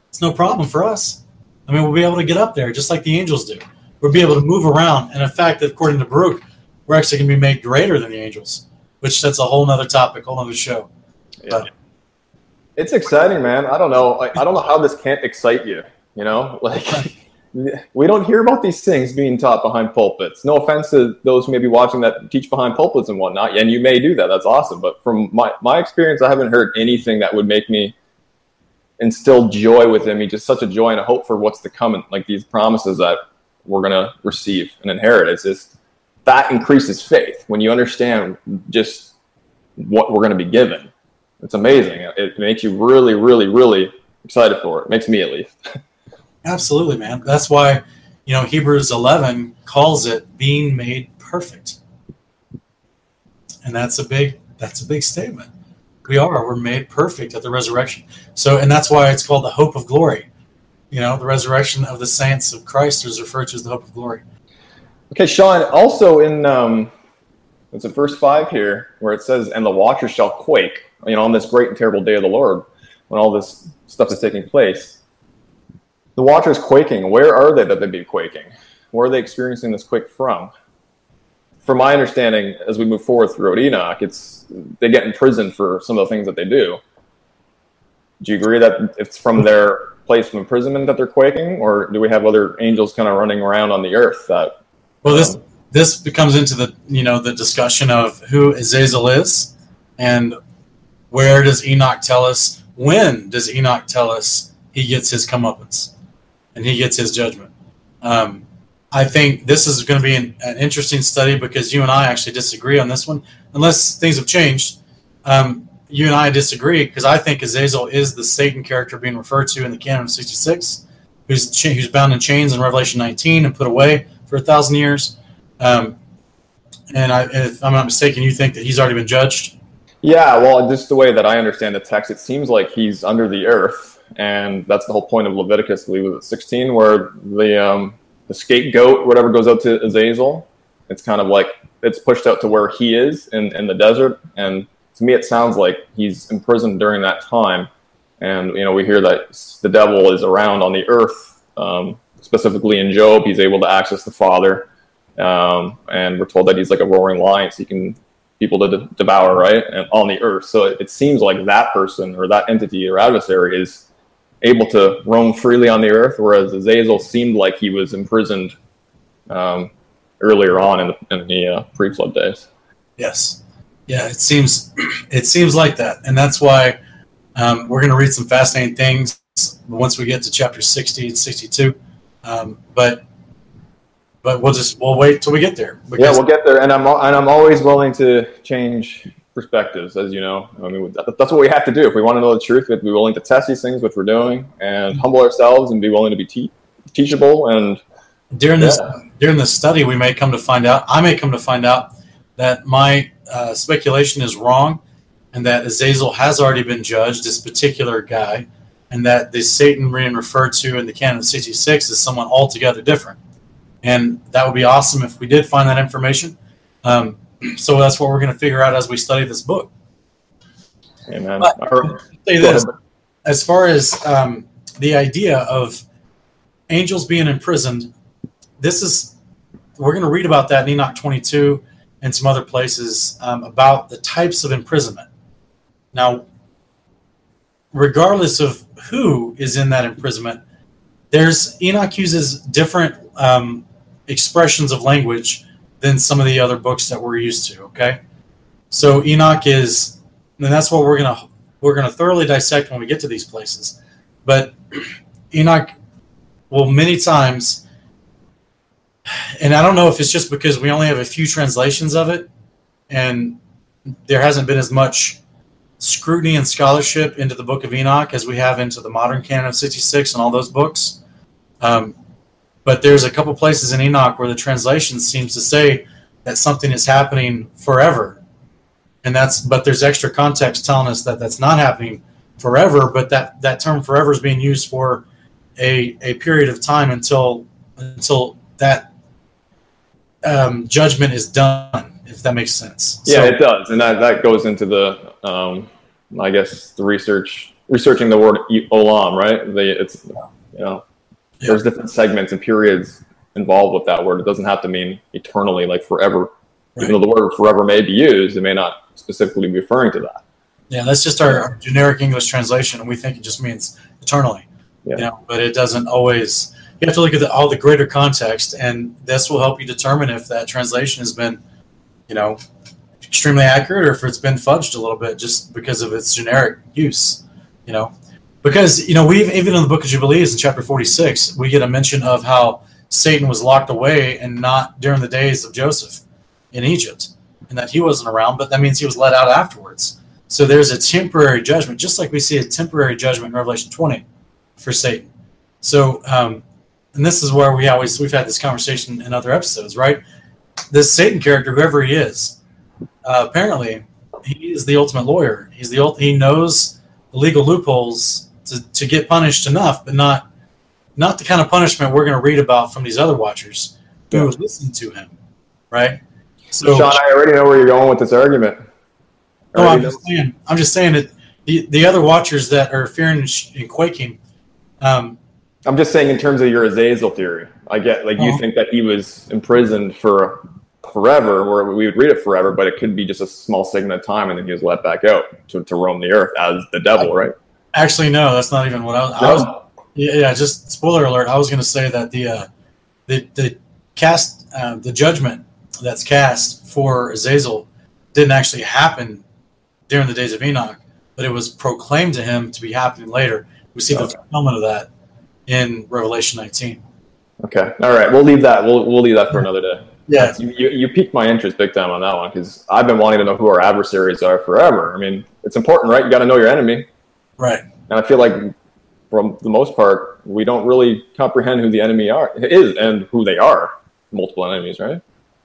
it's no problem for us. I mean, we'll be able to get up there just like the angels do. We'll be able to move around. And in fact, according to Baruch, we're actually going to be made greater than the angels, which that's a whole other topic, whole other show. Yeah. It's exciting, man. I don't know how this can't excite you. You know, like, we don't hear about these things being taught behind pulpits. No offense to those who may be watching that teach behind pulpits and whatnot. And you may do that. That's awesome. But from my experience, I haven't heard anything that would make me instill joy within me, just such a joy and a hope for what's to come, and like these promises that we're going to receive and inherit. It's just that increases faith when you understand just what we're going to be given. It's amazing. It makes you really, really, really excited for it. It makes me, at least. Absolutely, man. That's why, you know, Hebrews 11 calls it being made perfect. And that's a big statement. We are. We're made perfect at the resurrection. So, and that's why it's called the hope of glory. You know, the resurrection of the saints of Christ is referred to as the hope of glory. Okay, Sean, also in, it's in verse 5 here, where it says, and the watchers shall quake, you know, on this great and terrible day of the Lord, when all this stuff is taking place. The watchers quaking, where are they that they'd be quaking? Where are they experiencing this quake from? From my understanding, as we move forward through Enoch, they get in prison for some of the things that they do. Do you agree that it's from their place of imprisonment that they're quaking, or do we have other angels kind of running around on the earth? That well, this becomes into the, you know, the discussion of who Azazel is, and where does Enoch tell us? When does Enoch tell us he gets his comeuppance and he gets his judgment? I think this is going to be an interesting study, because you and I actually disagree on this one, unless things have changed. You and I disagree, because I think Azazel is the Satan character being referred to in the canon of 66, who's bound in chains in Revelation 19 and put away for 1,000 years. If I'm not mistaken, you think that he's already been judged? Yeah, well, just the way that I understand the text, it seems like he's under the earth, and that's the whole point of Leviticus, I believe it was 16, where the scapegoat, whatever goes out to Azazel, it's kind of like it's pushed out to where he is in the desert. And to me, it sounds like he's imprisoned during that time. And, you know, we hear that the devil is around on the earth, specifically in Job. He's able to access the Father. And we're told that he's like a roaring lion, so he can people to devour, right? And on the earth. So it seems like that person, or that entity or adversary, is able to roam freely on the earth, whereas Azazel seemed like he was imprisoned earlier on in the pre-flood days. Yes. Yeah, it seems like that, and that's why we're going to read some fascinating things once we get to chapter 60 and 62. But we'll wait till we get there. Yeah, we'll get there, and I'm always willing to change perspectives, as you know. I mean, that's what we have to do if we want to know the truth. We have to be willing to test these things, which we're doing, and humble ourselves and be willing to be teachable. And during this study, we may come to find out. I may come to find out that my speculation is wrong, and that Azazel has already been judged, this particular guy, and that the Satan being referred to in the canon of 66 is someone altogether different. And that would be awesome if we did find that information. So that's what we're going to figure out as we study this book. Amen. But I'll say this, as far as the idea of angels being imprisoned, we're going to read about that in Enoch 22 and some other places, about the types of imprisonment. Now, regardless of who is in that imprisonment, Enoch uses different expressions of language than some of the other books that we're used to. Okay, so Enoch is, and that's what we're gonna thoroughly dissect when we get to these places. But Enoch will many times. And I don't know if it's just because we only have a few translations of it, and there hasn't been as much scrutiny and scholarship into the Book of Enoch as we have into the modern canon of 66 and all those books. But there's a couple places in Enoch where the translation seems to say that something is happening forever, but there's extra context telling us that that's not happening forever, but that term forever is being used for a period of time until that judgment is done, if that makes sense. Yeah, so, it does, and that goes into the I guess the researching the word olam, right? There's different segments and periods involved with that word. It doesn't have to mean eternally, like forever. Right. Even though the word forever may be used, it may not specifically be referring to that. Yeah, that's just our generic English translation, and we think it just means eternally. Yeah, but it doesn't always. You have to look at all the greater context, and this will help you determine if that translation has been, extremely accurate or if it's been fudged a little bit just because of its generic use, Because, we've even in the Book of Jubilees in chapter 46, we get a mention of how Satan was locked away and not during the days of Joseph in Egypt, and that he wasn't around, but that means he was let out afterwards. So there's a temporary judgment, just like we see a temporary judgment in Revelation 20 for Satan. So, and this is where we've had this conversation in other episodes, right? This Satan character, whoever he is, apparently he is the ultimate lawyer. He knows the legal loopholes to get punished enough, but not the kind of punishment we're going to read about from these other watchers who listen to him, right? So, Sean, I already know where you're going with this argument. No, I'm just saying that the other watchers that are fearing and quaking. I'm just saying in terms of your Azazel theory, I get you think that he was imprisoned for forever, where we would read it forever, but it could be just a small segment of time, and then he was let back out to roam the earth as the devil, right? Actually, no, that's not even what I was. Yeah, just spoiler alert. I was going to say that the judgment that's cast for Azazel didn't actually happen during the days of Enoch, but it was proclaimed to him to be happening later. We see the fulfillment of that in Revelation 19. Okay. All right. We'll leave that. We'll leave that for another day. Yeah. You piqued my interest big time on that one, because I've been wanting to know who our adversaries are forever. I mean, it's important, right? You got to know your enemy. Right. And I feel like for the most part, we don't really comprehend who the enemy is and who they are. Multiple enemies, right?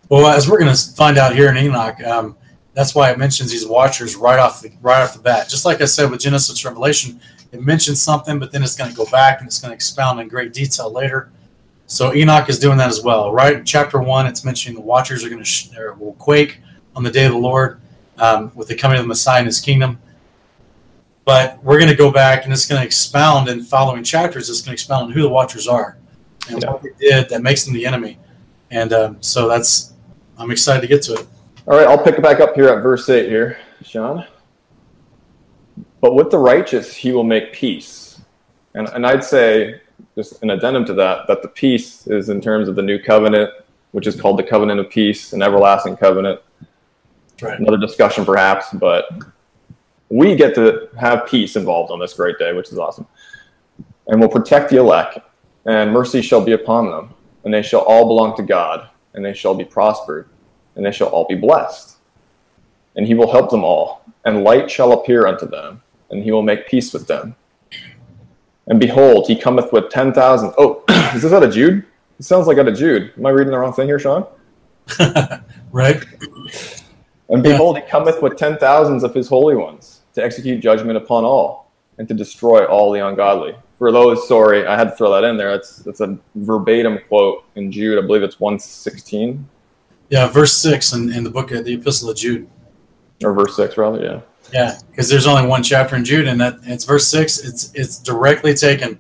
Well, as we're going to find out here in Enoch, that's why it mentions these watchers right off the bat. Just like I said with Genesis, Revelation, it mentions something, but then it's going to go back and it's going to expound in great detail later. So Enoch is doing that as well, right? In chapter 1, it's mentioning the watchers are going to will quake on the day of the Lord with the coming of the Messiah and his kingdom. But we're going to go back, and it's going to expound in following chapters. It's going to expound on who the watchers are and what they did that makes them the enemy. And so I'm excited to get to it. All right, I'll pick it back up here at verse 8 here, Sean. But with the righteous, he will make peace. And I'd say, just an addendum to that, that the peace is in terms of the new covenant, which is called the covenant of peace and everlasting covenant. Right. Another discussion perhaps, but we get to have peace involved on this great day, which is awesome. And will protect the elect, and mercy shall be upon them, and they shall all belong to God, and they shall be prospered, and they shall all be blessed. And he will help them all, and light shall appear unto them, and he will make peace with them. And behold, he cometh with 10,000. Oh, is this out of Jude? It sounds like out of Jude. Am I reading the wrong thing here, Sean? Right. And behold, he cometh with 10,000s of his holy ones to execute judgment upon all and to destroy all the ungodly. For those, sorry, I had to throw that in there. That's a verbatim quote in Jude. I believe it's 1:16. Yeah, verse 6 in the book of the Epistle of Jude. Or verse 6, rather, yeah. Yeah, because there's only one chapter in Jude, and it's verse 6. It's directly taken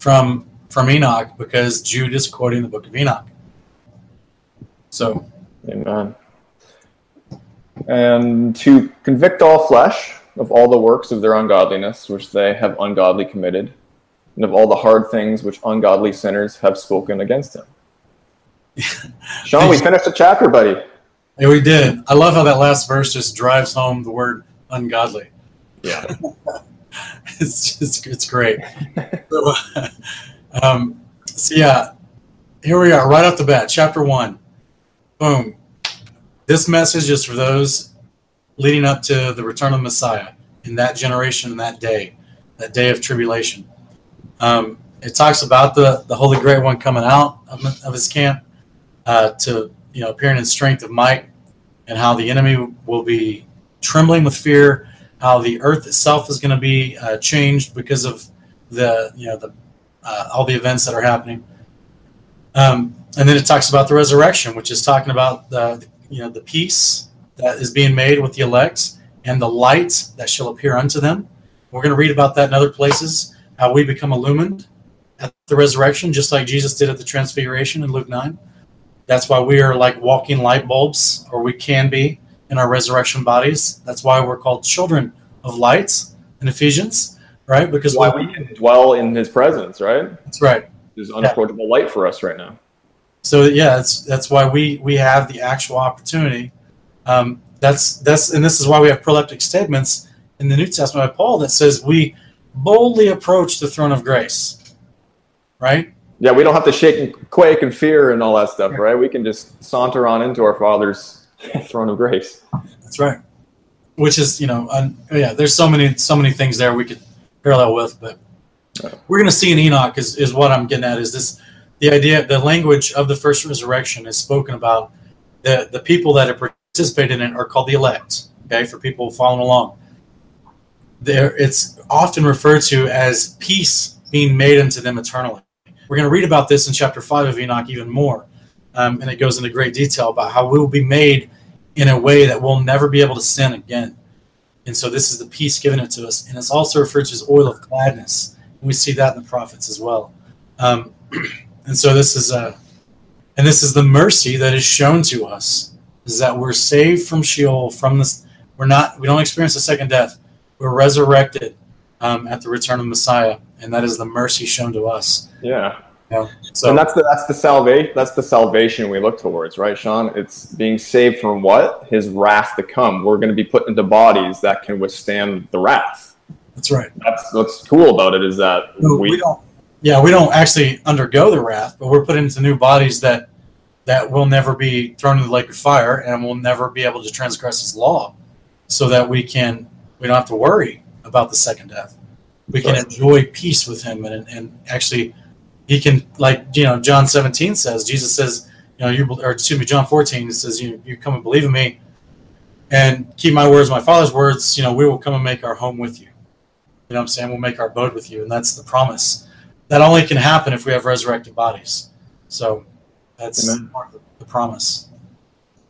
from Enoch, because Jude is quoting the book of Enoch. So, amen. And to convict all flesh of all the works of their ungodliness, which they have ungodly committed, and of all the hard things which ungodly sinners have spoken against him. Sean, we finished the chapter, buddy. Yeah, we did. I love how that last verse just drives home the word ungodly. Yeah. it's great. So, yeah, here we are right off the bat, chapter 1. Boom. This message is for those leading up to the return of the Messiah in that generation, in that day of tribulation. It talks about the Holy Great One coming out of his camp to, you know, appearing in strength of might, and how the enemy will be trembling with fear, how the earth itself is going to be changed because of the, you know, the all the events that are happening. And then it talks about the resurrection, which is talking about the peace that is being made with the elect and the light that shall appear unto them. We're going to read about that in other places, how we become illumined at the resurrection, just like Jesus did at the transfiguration in Luke 9. That's why we are like walking light bulbs, or we can be in our resurrection bodies. That's why we're called children of light in Ephesians, right? Because why we can dwell in his presence, right? That's right. There's unapproachable light for us right now. So yeah, that's why we have the actual opportunity. And this is why we have proleptic statements in the New Testament by Paul that says we boldly approach the throne of grace, right? Yeah, we don't have to shake and quake and fear and all that stuff, right? We can just saunter on into our Father's throne of grace. That's right. Which is, you know, there's so many things there we could parallel with, but we're going to see in Enoch is what I'm getting at, is this. The idea, the language of the first resurrection is spoken about. The people that have participated in it are called the elect, okay, for people following along. It's often referred to as peace being made unto them eternally. We're going to read about this in chapter 5 of Enoch even more, and it goes into great detail about how we will be made in a way that we'll never be able to sin again. And so this is the peace given it to us, and it's also referred to as oil of gladness. We see that in the prophets as well. And so this is the mercy that is shown to us, is that we're saved from Sheol, from this. We don't experience the second death. We're resurrected at the return of Messiah, and that is the mercy shown to us. Yeah. Yeah. So and that's the salvation we look towards, right, Sean? It's being saved from what? His wrath to come. We're going to be put into bodies that can withstand the wrath. That's right. That's what's cool about it, is that we don't actually undergo the wrath, but we're put into new bodies that will never be thrown in the lake of fire, and will never be able to transgress his law, so that we don't have to worry about the second death. We can enjoy peace with him, and actually he can, like, you know, John 17 says, Jesus says, you know, John 14 says, you come and believe in me and keep my words, my Father's words, you know, we will come and make our home with you. You know what I'm saying? We'll make our abode with you, and that's the promise. That only can happen if we have resurrected bodies. So that's part of the promise.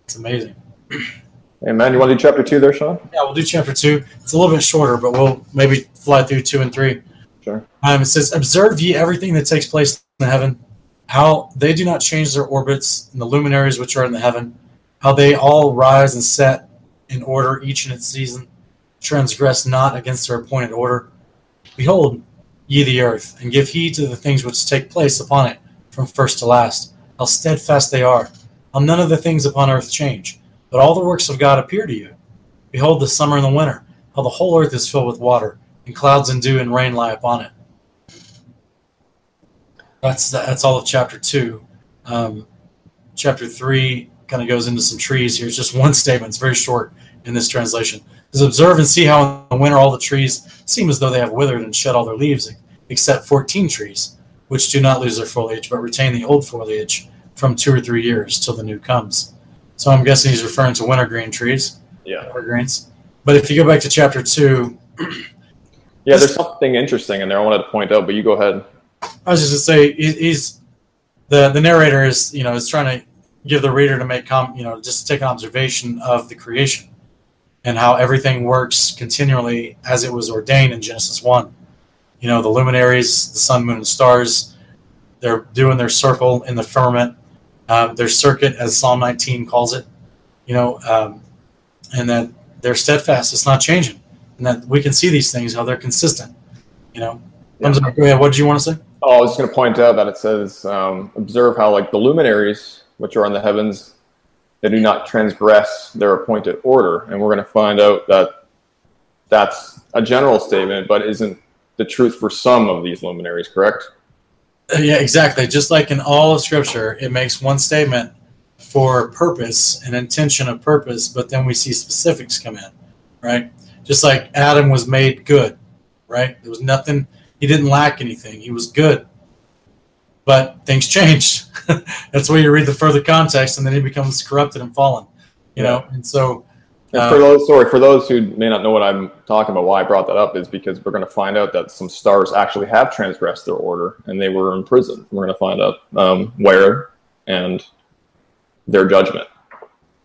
It's amazing. Hey, man, you want to do chapter 2 there, Sean? Yeah, we'll do chapter 2. It's a little bit shorter, but we'll maybe fly through 2 and 3. Sure. It says, observe ye everything that takes place in the heaven, how they do not change their orbits, and the luminaries which are in the heaven, how they all rise and set in order each in its season, transgress not against their appointed order. Behold, ye the earth, and give heed to the things which take place upon it, from first to last, how steadfast they are, none of the things upon earth change, but all the works of God appear to you. Behold, the summer and the winter, how the whole earth is filled with water, and clouds and dew and rain lie upon it. That's all of chapter 2. Chapter 3 kind of goes into some trees here. It's just one statement. It's very short in this translation. It says, observe and see how in the winter all the trees seem as though they have withered and shed all their leaves, except 14 trees, which do not lose their foliage, but retain the old foliage from 2 or 3 years till the new comes. So I'm guessing he's referring to wintergreen trees. Yeah. Wintergreens. But if you go back to chapter 2. Yeah, there's something interesting in there I wanted to point out, but you go ahead. I was just going to say, he's the narrator is, you know, is trying to give the reader to make just take an observation of the creation and how everything works continually as it was ordained in Genesis 1. You know, the luminaries, the sun, moon, and stars, they're doing their circle in the firmament, their circuit, as Psalm 19 calls it, you know, and that they're steadfast, it's not changing, and that we can see these things, how they're consistent, you know. Yeah. Go ahead, what did you want to say? Oh, I was just going to point out that it says, observe how, like, the luminaries, which are in the heavens, they do not transgress their appointed order, and we're going to find out that that's a general statement, but isn't the truth for some of these luminaries, correct? Yeah, exactly. Just like in all of Scripture, it makes one statement for purpose, an intention of purpose, but then we see specifics come in, right? Just like Adam was made good, right? There was nothing, he didn't lack anything, he was good. But things changed. That's where you read the further context, and then he becomes corrupted and fallen, you know? And so... And for those who may not know what I'm talking about, why I brought that up is because we're going to find out that some stars actually have transgressed their order, and they were in prison. We're going to find out where and their judgment.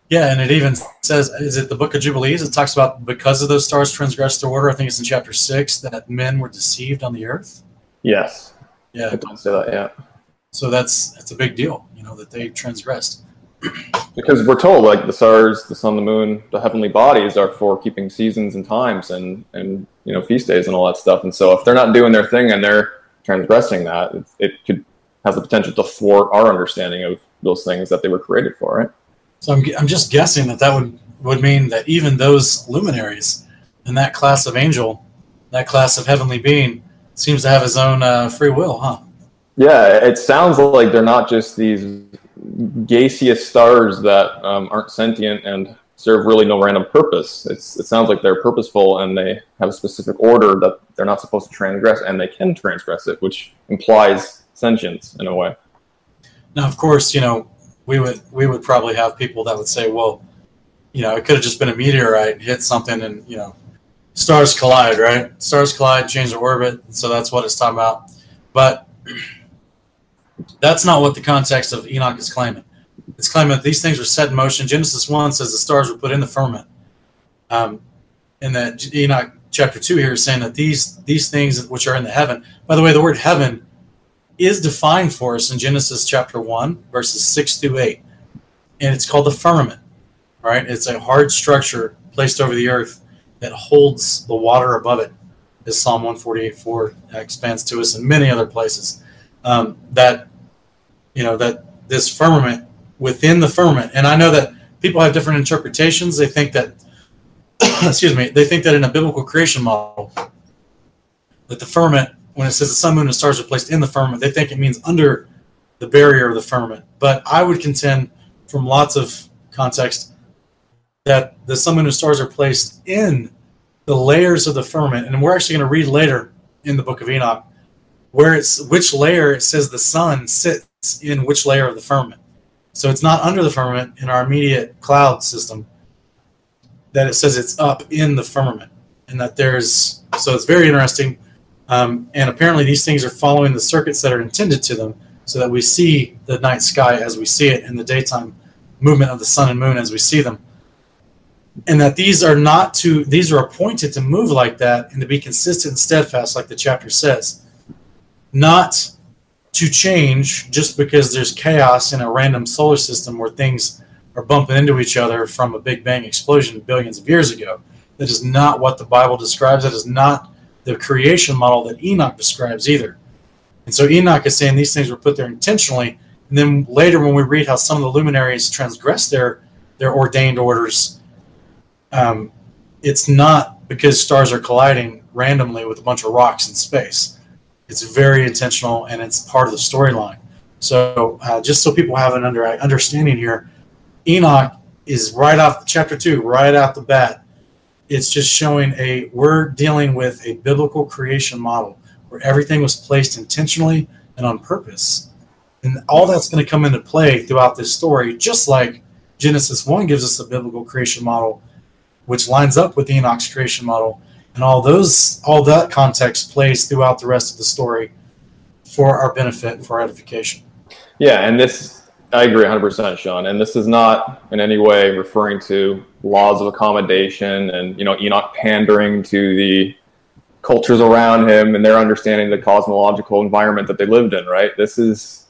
Yeah, and it even says, is it the Book of Jubilees? It talks about because of those stars transgressed their order, I think it's in chapter 6, that men were deceived on the earth? Yes. Yeah. It does say that, yeah. So that's a big deal, you know, that they transgressed. Because we're told, like, the stars, the sun, the moon, the heavenly bodies are for keeping seasons and times and you know, feast days and all that stuff. And so if they're not doing their thing and they're transgressing that, it could has the potential to thwart our understanding of those things that they were created for, right? So I'm just guessing that would mean that even those luminaries and that class of angel, that class of heavenly being, seems to have his own free will, huh? Yeah, it sounds like they're not just these gaseous stars that aren't sentient and serve really no random purpose. It sounds like they're purposeful and they have a specific order that they're not supposed to transgress, and they can transgress it, which implies sentience in a way. Now, of course, you know, we would probably have people that would say, well, you know, it could have just been a meteorite, hit something, and, you know, stars collide, right? Stars collide, change their orbit, so that's what it's talking about. But that's not what the context of Enoch is claiming. It's claiming that these things were set in motion. Genesis 1 says the stars were put in the firmament. And that Enoch chapter 2 here is saying that these things which are in the heaven. By the way, the word heaven is defined for us in Genesis chapter 1, verses 6 through 8. And it's called the firmament. Right? It's a hard structure placed over the earth that holds the water above it, as Psalm 148:4 expands to us in many other places. That, you know, that this firmament within the firmament, and I know that people have different interpretations. They think that, excuse me, they think that in a biblical creation model, that the firmament, when it says the sun, moon, and stars are placed in the firmament, they think it means under the barrier of the firmament. But I would contend from lots of context that the sun, moon, and stars are placed in the layers of the firmament. And we're actually going to read later in the Book of Enoch where which layer it says the sun sits in which layer of the firmament. So it's not under the firmament in our immediate cloud system, that it says it's up in the firmament. And that there's, so it's very interesting. And apparently these things are following the circuits that are intended to them, so that we see the night sky as we see it and the daytime movement of the sun and moon as we see them. And that these are appointed to move like that and to be consistent and steadfast, like the chapter says. Not to change just because there's chaos in a random solar system where things are bumping into each other from a Big Bang explosion billions of years ago. That is not what the Bible describes. That is not the creation model that Enoch describes either. And so Enoch is saying these things were put there intentionally, and And then later when we read how some of the luminaries transgress their ordained orders, it's not because stars are colliding randomly with a bunch of rocks in space. It's very intentional, and it's part of the storyline. So just so people have an understanding here, Enoch is right off chapter 2, right out the bat. It's just showing we're dealing with a biblical creation model where everything was placed intentionally and on purpose. And all that's going to come into play throughout this story, just like Genesis 1 gives us a biblical creation model, which lines up with Enoch's creation model. And all that context plays throughout the rest of the story for our benefit and for our edification. Yeah, and this, I agree 100%, Sean. And this is not in any way referring to laws of accommodation and, you know, Enoch pandering to the cultures around him and their understanding of the cosmological environment that they lived in, right? This is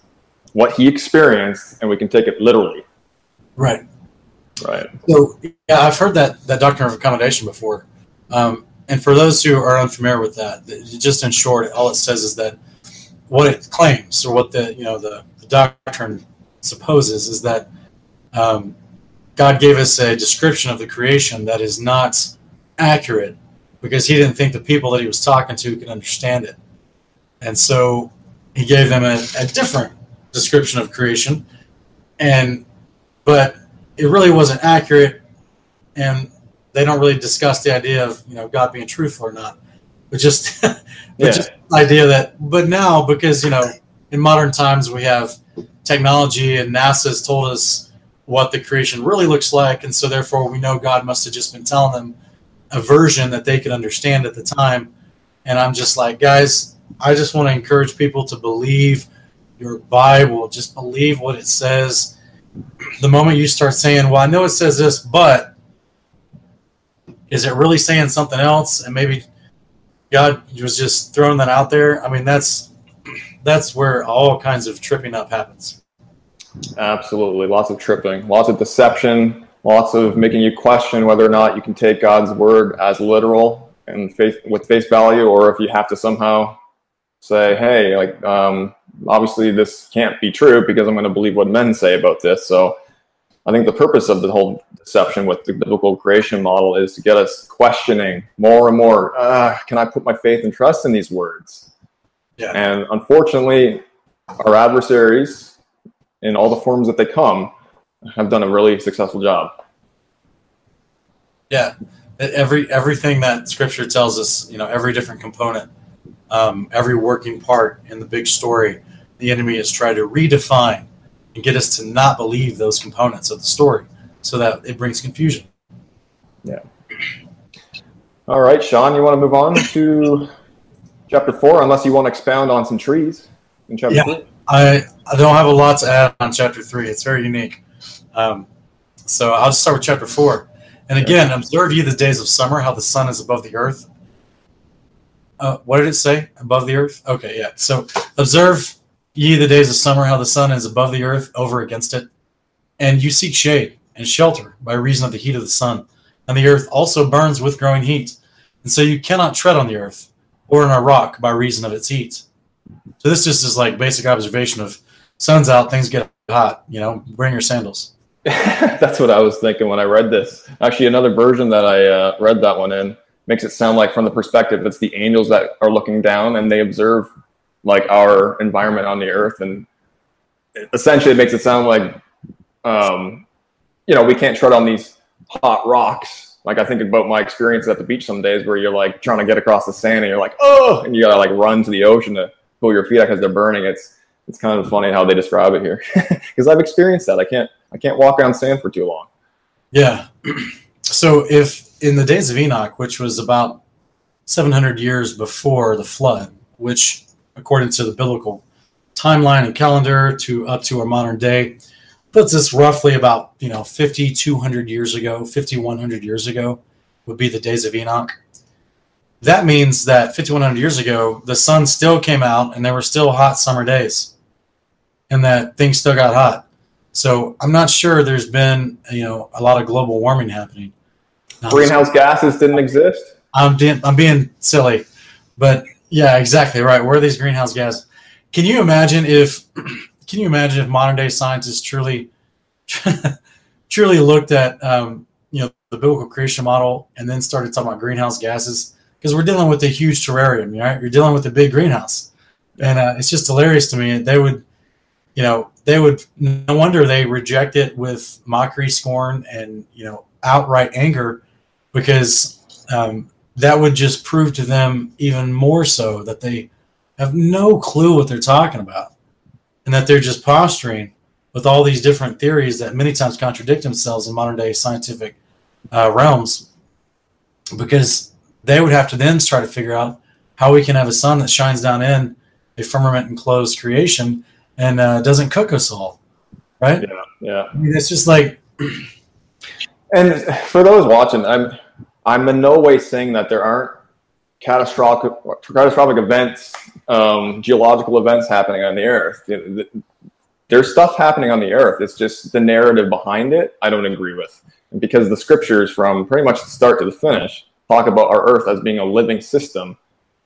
what he experienced, and we can take it literally. Right. Right. So, yeah, I've heard that doctrine of accommodation before. And for those who are unfamiliar with that, just in short, all it says is that what it claims, or what the doctrine supposes, is that God gave us a description of the creation that is not accurate because he didn't think the people that he was talking to could understand it. And so he gave them a different description of creation, but it really wasn't accurate, and they don't really discuss the idea of, you know, God being truthful or not, but just, just the idea that, but now, because, you know, in modern times we have technology and NASA's told us what the creation really looks like, and so therefore we know God must have just been telling them a version that they could understand at the time. And I'm just like, guys, I just want to encourage people to believe your Bible. Just believe what it says. The moment you start saying, well, I know it says this, but is it really saying something else? And maybe God was just throwing that out there. I mean, that's where all kinds of tripping up happens. Absolutely. Lots of tripping, lots of deception, lots of making you question whether or not you can take God's word as literal and with face value, or if you have to somehow say, hey, like, obviously this can't be true because I'm going to believe what men say about this. So I think the purpose of the whole deception with the biblical creation model is to get us questioning more and more, can I put my faith and trust in these words? Yeah. And unfortunately, our adversaries, in all the forms that they come, have done a really successful job. Yeah, everything that Scripture tells us, you know, every different component, every working part in the big story, the enemy has tried to redefine and get us to not believe those components of the story, so that it brings confusion. Yeah. All right, Sean, you want to move on to chapter 4, unless you want to expound on some trees in chapter 4? Yeah, I don't have a lot to add on chapter 3. It's very unique. So I'll just start with chapter 4. And again, observe ye the days of summer, how the sun is above the earth. What did it say? Above the earth? Okay, yeah. So observe ye the days of summer, how the sun is above the earth, over against it. And you seek shade and shelter by reason of the heat of the sun. And the earth also burns with growing heat. And so you cannot tread on the earth or on a rock by reason of its heat. So this just is like basic observation of sun's out, things get hot, you know, bring your sandals. That's what I was thinking when I read this. Actually, another version that I read that one in makes it sound like from the perspective, it's the angels that are looking down and they observe like our environment on the earth, and essentially it makes it sound like, you know, we can't tread on these hot rocks. Like I think about my experience at the beach some days where you're like trying to get across the sand and you're like, oh, and you gotta like run to the ocean to pull your feet out because they're burning. It's kind of funny how they describe it here because I've experienced that. I can't walk on sand for too long. Yeah. So if in the days of Enoch, which was about 700 years before the flood, which according to the biblical timeline and calendar to up to our modern day, puts us roughly about, you know, 5,200 years ago, 5,100 years ago would be the days of Enoch. That means that 5,100 years ago, the sun still came out and there were still hot summer days and that things still got hot. So I'm not sure there's been, you know, a lot of global warming happening. Greenhouse gases didn't exist. I'm being silly, but yeah, exactly right. Where are these greenhouse gases? Can you imagine if Can you imagine if modern day science is truly looked at, the biblical creation model and then started talking about greenhouse gases? Because we're dealing with a huge terrarium, right? You're dealing with a big greenhouse. And it's just hilarious to me. They would, no wonder they reject it with mockery, scorn, and, outright anger, because that would just prove to them even more so that they have no clue what they're talking about and that they're just posturing with all these different theories that many times contradict themselves in modern day scientific realms, because they would have to then try to figure out how we can have a sun that shines down in a firmament enclosed creation and doesn't cook us all, right? Yeah. I mean, it's just like. And for those watching, I'm in no way saying that there aren't catastrophic events, geological events happening on the earth. There's stuff happening on the earth. It's just the narrative behind it I don't agree with, because the scriptures from pretty much the start to the finish talk about our earth as being a living system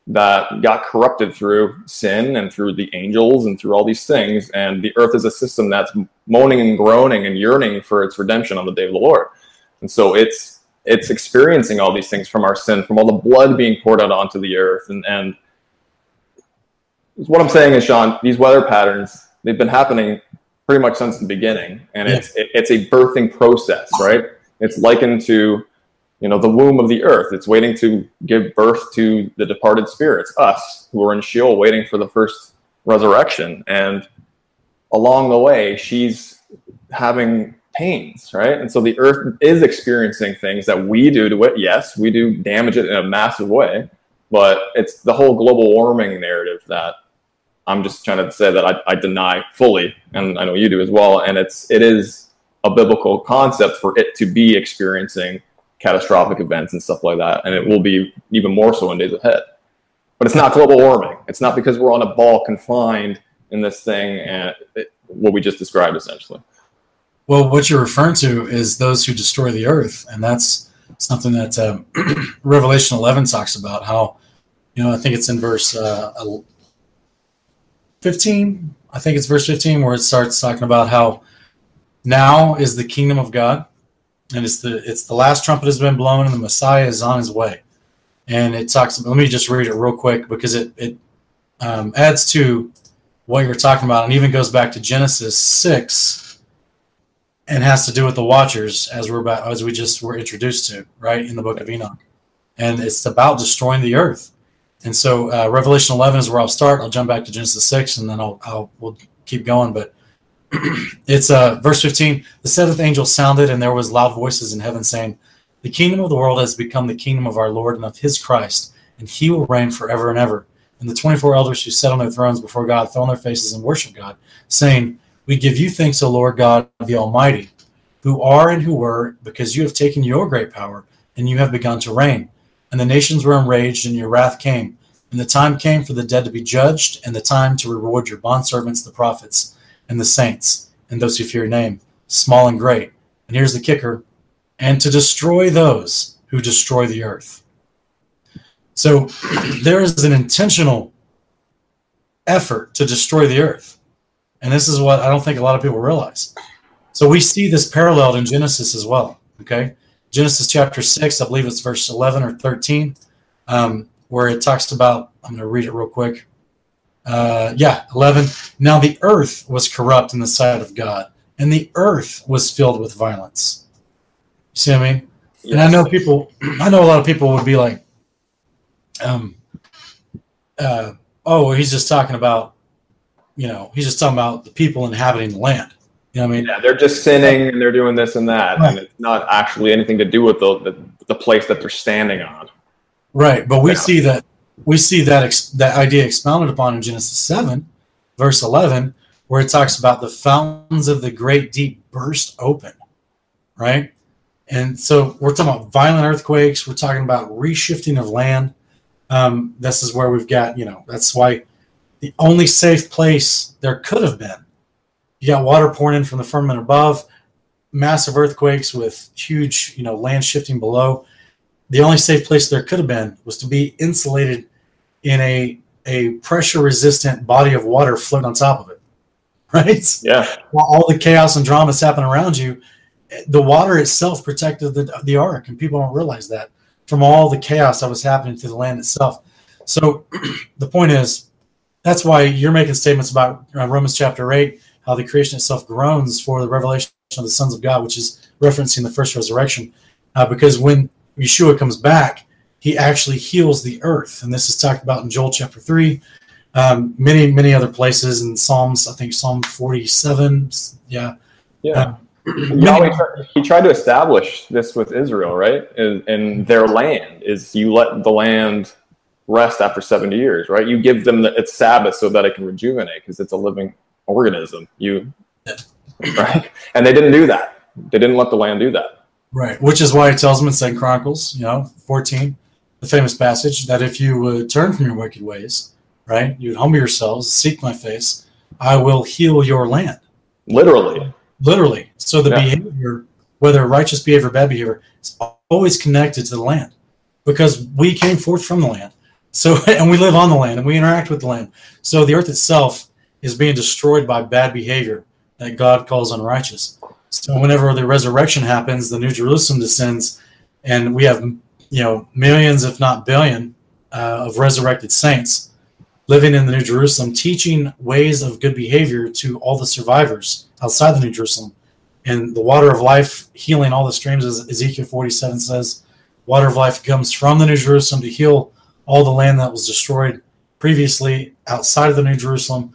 that got corrupted through sin and through the angels and through all these things. And the earth is a system that's moaning and groaning and yearning for its redemption on the day of the Lord. And so it's experiencing all these things from our sin, from all the blood being poured out onto the earth. And what I'm saying is, Sean, these weather patterns, they've been happening pretty much since the beginning. And it's a birthing process, right? It's likened to, the womb of the earth. It's waiting to give birth to the departed spirits, us who are in Sheol waiting for the first resurrection. And along the way, she's having pains, right? And so the earth is experiencing things that we do to it. Yes, we do damage it in a massive way, but it's the whole global warming narrative that I'm just trying to say that I deny fully, and I know you do as well. And it is a biblical concept for it to be experiencing catastrophic events and stuff like that, and it will be even more so in days ahead. But it's not global warming. It's not because we're on a ball confined in this thing, and what we just described essentially. Well, what you're referring to is those who destroy the earth, and that's something that Revelation 11 talks about. How, I think it's in verse 15. I think it's verse 15 where it starts talking about how now is the kingdom of God, and it's the last trumpet has been blown, and the Messiah is on his way. And it talks. Let me just read it real quick, because it adds to what you're talking about, and even goes back to Genesis 6. And has to do with the watchers, as we just were introduced to, right, in the Book of Enoch, and it's about destroying the earth. And so Revelation 11 is where I'll start. I'll jump back to Genesis 6, and then we'll keep going. But it's verse 15. The seventh angel sounded, and there was loud voices in heaven saying, "The kingdom of the world has become the kingdom of our Lord and of His Christ, and He will reign forever and ever." And the 24 elders who sat on their thrones before God fell on their faces and worshipped God, saying, "We give you thanks, O Lord God, the Almighty, who are and who were, because you have taken your great power, and you have begun to reign. And the nations were enraged, and your wrath came. And the time came for the dead to be judged, and the time to reward your bondservants, the prophets, and the saints, and those who fear your name, small and great." And here's the kicker: and to destroy those who destroy the earth. So there is an intentional effort to destroy the earth. And this is what I don't think a lot of people realize. So we see this paralleled in Genesis as well, okay? Genesis chapter 6, I believe it's verse 11 or 13, where it talks about, I'm going to read it real quick. 11. "Now the earth was corrupt in the sight of God, and the earth was filled with violence." You see what I mean? Yes. And I know a lot of people would be like, oh, he's just talking about, he's just talking about the people inhabiting the land. You know what I mean? Yeah, they're just sinning and they're doing this and that. Right. And it's not actually anything to do with the place that they're standing on. Right. But we see that idea expounded upon in Genesis 7, verse 11, where it talks about the fountains of the great deep burst open. Right. And so we're talking about violent earthquakes. We're talking about reshifting of land. This is where we've got, that's why the only safe place there could have been. You got water pouring in from the firmament above, massive earthquakes with huge, land shifting below. The only safe place there could have been was to be insulated in a pressure-resistant body of water floating on top of it. right? Yeah. While all the chaos and drama is happening around you, the water itself protected the ark, and people don't realize that, from all the chaos that was happening to the land itself. So the point is, that's why you're making statements about Romans chapter 8, how the creation itself groans for the revelation of the sons of God, which is referencing the first resurrection, because when Yeshua comes back, he actually heals the earth. And this is talked about in Joel chapter 3, many, many other places, in Psalms, I think Psalm 47. Yeah. Yeah. Yahweh, he tried to establish this with Israel, right? And their land is, you let the land rest after 70 years, right? You give them its Sabbath so that it can rejuvenate, because it's a living organism. You, right? And they didn't do that. They didn't let the land do that. Right, which is why it tells them in 2 Chronicles, 14, the famous passage, that if you would turn from your wicked ways, right, you would humble yourselves, seek my face, I will heal your land. Literally. Literally. So the behavior, whether righteous behavior or bad behavior, is always connected to the land, because we came forth from the land. So, and we live on the land, and we interact with the land. So the earth itself is being destroyed by bad behavior that God calls unrighteous. So whenever the resurrection happens, the New Jerusalem descends, and we have, millions, if not billion, of resurrected saints living in the New Jerusalem, teaching ways of good behavior to all the survivors outside the New Jerusalem. And the water of life healing all the streams, as Ezekiel 47 says, water of life comes from the New Jerusalem to heal all the land that was destroyed previously outside of the New Jerusalem.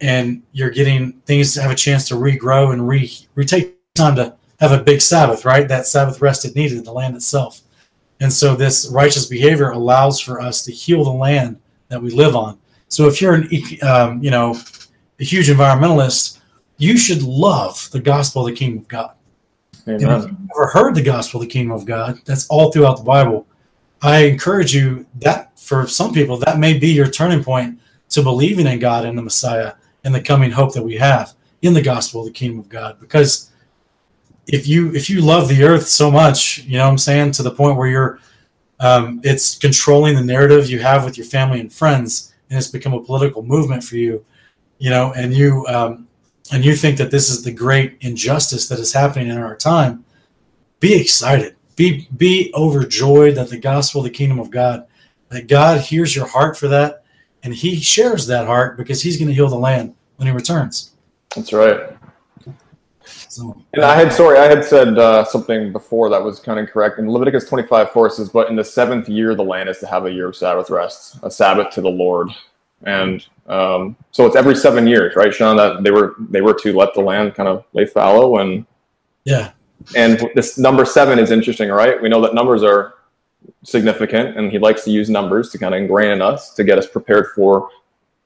And you're getting things to have a chance to regrow and retake time to have a big Sabbath, right? That Sabbath rest it needed, the land itself. And so this righteous behavior allows for us to heal the land that we live on. So if you're an, a huge environmentalist, you should love the gospel of the kingdom of God. Amen. And if you've never heard the gospel of the kingdom of God, that's all throughout the Bible. I encourage you that for some people, that may be your turning point to believing in God and the Messiah, and the coming hope that we have in the gospel of the kingdom of God. Because if you love the earth so much, you know what I'm saying, to the point where you're it's controlling the narrative you have with your family and friends, and it's become a political movement for you, and you think that this is the great injustice that is happening in our time, be excited. Be overjoyed that the gospel of the kingdom of God, that God hears your heart for that, and he shares that heart, because he's going to heal the land when he returns. That's right. So, and I had said something before that was kind of correct. In Leviticus 25:4 says, but in the seventh year, the land is to have a year of Sabbath rest, a Sabbath to the Lord. And so it's every 7 years, right, Sean, that they were to let the land kind of lay fallow. And yeah. And this number 7 is interesting, right? We know that numbers are significant, and he likes to use numbers to kind of ingrain in us, to get us prepared for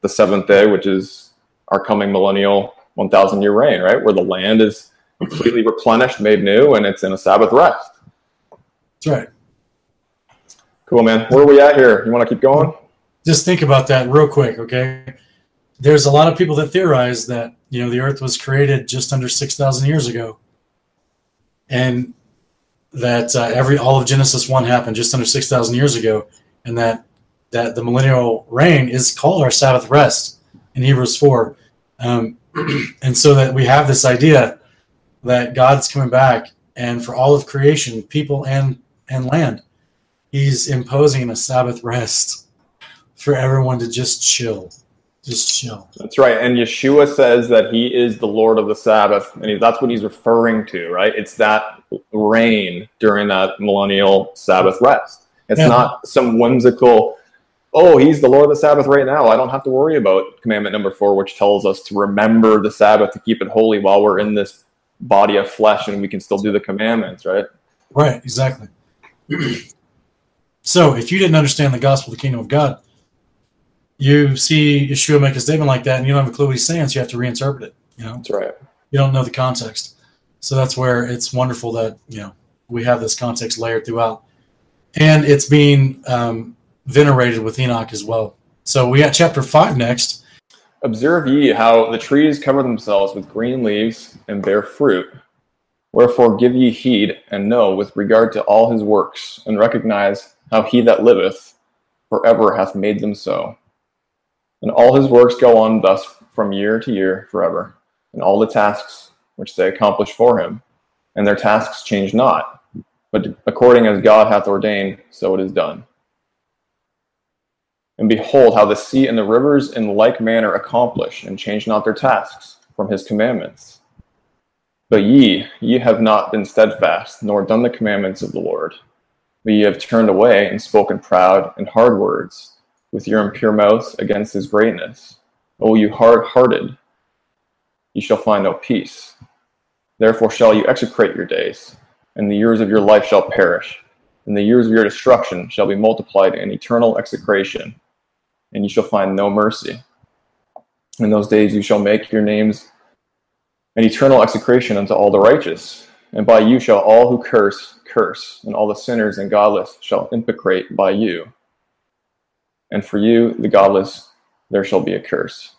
the seventh day, which is our coming millennial 1,000-year reign, right? Where the land is completely replenished, made new, and it's in a Sabbath rest. That's right. Cool, man. Where are we at here? You want to keep going? Just think about that real quick, okay? There's a lot of people that theorize that, the earth was created just under 6,000 years ago, and that all of Genesis 1 happened just under 6,000 years ago, and that the millennial reign is called our Sabbath rest in Hebrews 4. And so that we have this idea that God's coming back, and for all of creation, people and land, he's imposing a Sabbath rest for everyone to just chill. Just chill. That's right. And Yeshua says that he is the Lord of the Sabbath, and that's what he's referring to, right? It's that reign during that millennial Sabbath rest. It's not some whimsical, he's the Lord of the Sabbath right now, I don't have to worry about commandment number 4, which tells us to remember the Sabbath, to keep it holy while we're in this body of flesh, and we can still do the commandments, right? Right, exactly. So if you didn't understand the gospel of the kingdom of God, you see Yeshua make a statement like that, and you don't have a clue what he's saying, so you have to reinterpret it. That's right. You don't know the context. So that's where it's wonderful that, we have this context layered throughout. And it's being venerated with Enoch as well. So we got chapter 5 next. Observe ye how the trees cover themselves with green leaves and bear fruit. Wherefore give ye heed, and know with regard to all his works, and recognize how he that liveth forever hath made them so. And all his works go on thus from year to year forever, and all the tasks which they accomplish for him, and their tasks change not, but according as God hath ordained, so it is done. And behold, how the sea and the rivers in like manner accomplish and change not their tasks from his commandments. But ye have not been steadfast, nor done the commandments of the Lord. But ye have turned away and spoken proud and hard words with your impure mouths against his greatness. O you hard-hearted, ye shall find no peace. Therefore shall you execrate your days, and the years of your life shall perish, and the years of your destruction shall be multiplied in eternal execration, and ye shall find no mercy. In those days you shall make your names an eternal execration unto all the righteous, and by you shall all who curse, curse, and all the sinners and godless shall imprecate by you. And for you, the godless, there shall be a curse.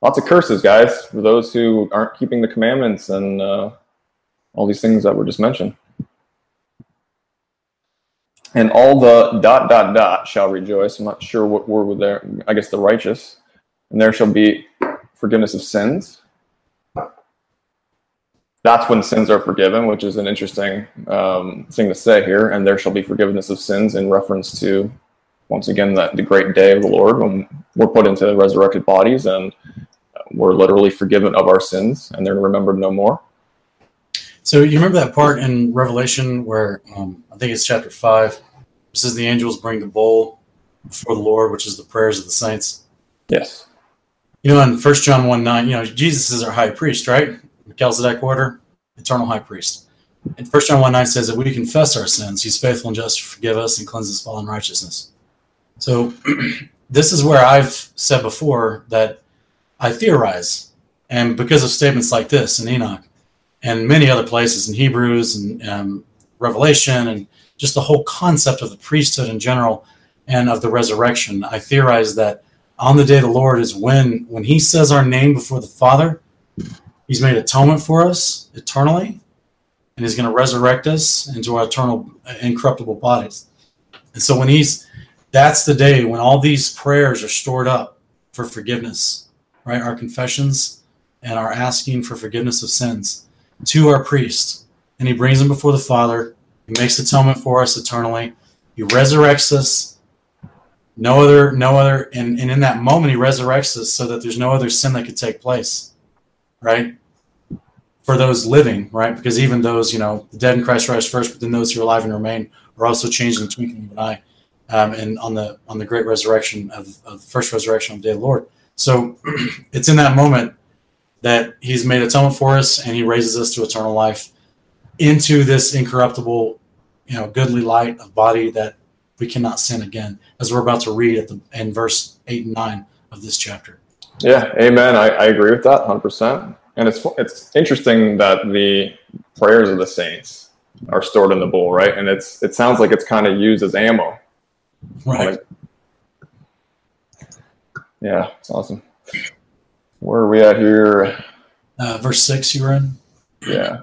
Lots of curses, guys, for those who aren't keeping the commandments and all these things that were just mentioned. And all the ... shall rejoice. I'm not sure what word there. I guess the righteous. And there shall be forgiveness of sins. That's when sins are forgiven, which is an interesting thing to say here. And there shall be forgiveness of sins in reference to, once again, that the great day of the Lord when we're put into resurrected bodies and we're literally forgiven of our sins and they're remembered no more. So you remember that part in Revelation where, I think it's chapter 5, it says the angels bring the bowl before the Lord, which is the prayers of the saints. Yes. You know, in 1 John 1:9, you know, Jesus is our high priest, right? The Melchizedek order, eternal high priest. And 1 John 1:9 says that we confess our sins. He's faithful and just to forgive us and cleanse us of all unrighteousness. So this is where I've said before that I theorize, and because of statements like this in Enoch, and many other places in Hebrews and Revelation and just the whole concept of the priesthood in general and of the resurrection. I theorize that on the day of the Lord is when he says our name before the Father, he's made atonement for us eternally, and he's going to resurrect us into our eternal incorruptible bodies. And so when that's the day when all these prayers are stored up for forgiveness, right? Our confessions and our asking for forgiveness of sins to our priest, and he brings him before the Father. He makes atonement for us eternally. He resurrects us. No other, and in that moment he resurrects us so that there's no other sin that could take place, right? For those living, right? Because even those, you know, the dead in Christ rise first, but then those who are alive and remain are also changed in the twinkling of an eye, and on the great resurrection of the first resurrection of the day of the Lord. So it's in that moment that he's made atonement for us and he raises us to eternal life into this incorruptible, you know, goodly light of body that we cannot sin again, as we're about to read in verse 8 and 9 of this chapter. Yeah, amen. I agree with that 100%. And it's interesting that the prayers of the saints are stored in the bowl, right? And it sounds like it's kind of used as ammo. Right. Yeah, it's awesome. Where are we at here? Verse 6 you were in? Yeah.